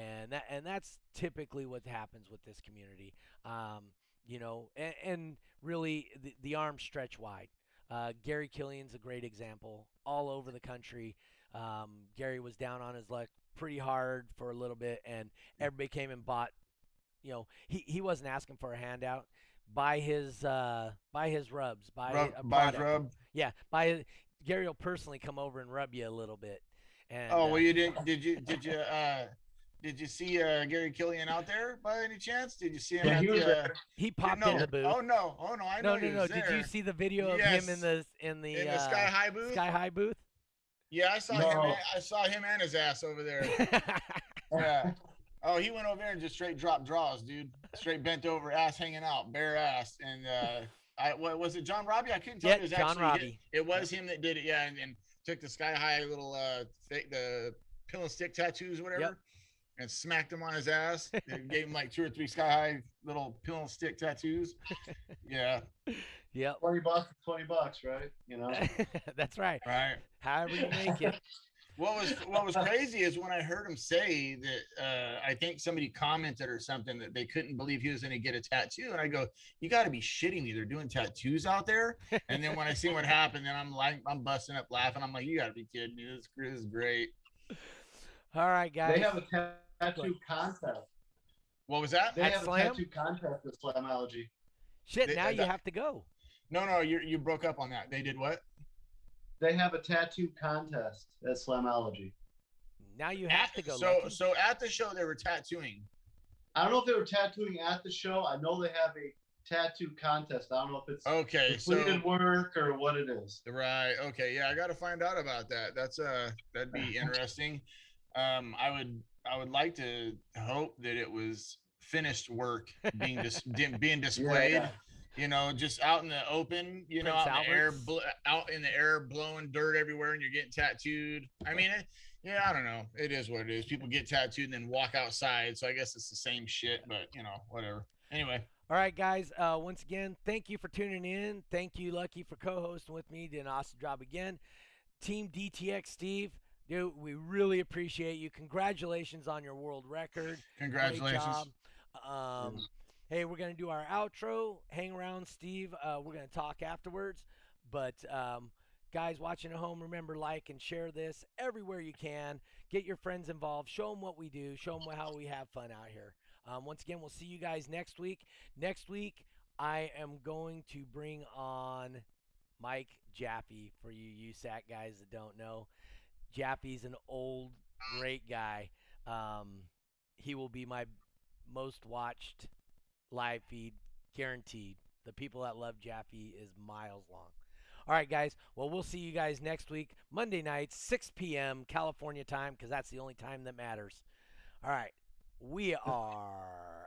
And that and that's typically what happens with this community. Um, you know, and, and really the, the arms stretch wide. Uh, Gary Killian's a great example all over the country. Um, Gary was down on his luck pretty hard for a little bit, and everybody came and bought, you know, he, he wasn't asking for a handout. Buy his, uh, buy his rubs. Buy rub. A buy rub. Yeah. Buy, Gary will personally come over and rub you a little bit. And, oh, well, uh, you didn't, did you, did you, uh, did you see uh, Gary Killian out there by any chance? Did you see him? Yeah, he, was, the, uh, he popped no, in the booth. Oh no! Oh no! I know no, no, he was no. There. Did you see the video of yes. him in the in the, in the uh, Sky High booth? Sky High booth. Yeah, I saw no. him. I saw him and his ass over there. Yeah. Oh, he went over there and just straight dropped draws, dude. Straight bent over, ass hanging out, bare ass. And uh, I what, was it John Robbie? I couldn't tell. Yeah, it was John actually Robbie. It, it was him that did it. Yeah, and, and took the Sky High little uh, th the pill and stick tattoos, whatever. Yep. And smacked him on his ass. They gave him like two or three Sky High little pill and stick tattoos. Yeah. Yeah. Twenty bucks, twenty bucks, right? You know. That's right. Right. However you make it. What was what was crazy is when I heard him say that uh, I think somebody commented or something that they couldn't believe he was going to get a tattoo, and I go, "You got to be shitting me! They're doing tattoos out there." And then when I see what happened, then I'm like, I'm busting up laughing. I'm like, "You got to be kidding me! This, this is great." All right, guys. They have a tattoo. Tattoo contest. What was that? They At have Slam? a tattoo contest at Slamology. Shit, they, now you that, have to go. No, no, you you broke up on that. They did what? They have a tattoo contest at Slamology. Now you have at, to go. So, Lucky. so at the show, they were tattooing. I don't know if they were tattooing at the show. I know they have a tattoo contest. I don't know if it's okay, completed so, work or what it is. Right. Okay. Yeah, I got to find out about that. That's uh, that'd be interesting. Um, I would. I would like to hope that it was finished work being dis being displayed, yeah, yeah. you know, just out in the open, you know, out in the, air, out in the air, blowing dirt everywhere, and you're getting tattooed. I mean, it, yeah, I don't know. It is what it is. People get tattooed and then walk outside, so I guess it's the same shit, but you know, whatever. Anyway. All right, guys. Uh, once again, thank you for tuning in. Thank you, Lucky, for co-hosting with me. Did an awesome job again. Team D T X, Steve. Dude, we really appreciate you. Congratulations on your world record. Congratulations. Um, yes. Hey, we're going to do our outro. Hang around, Steve. Uh, we're going to talk afterwards. But, um, guys watching at home, remember, like and share this everywhere you can. Get your friends involved. Show them what we do. Show them how we have fun out here. Um, once again, we'll see you guys next week. Next week, I am going to bring on Mike Jaffe for you U S A C guys that don't know. Jaffe's an old, great guy. Um, he will be my most watched live feed, guaranteed. The people that love Jaffe is miles long. All right, guys. Well, we'll see you guys next week, Monday night, six p m California time, because that's the only time that matters. All right. We are...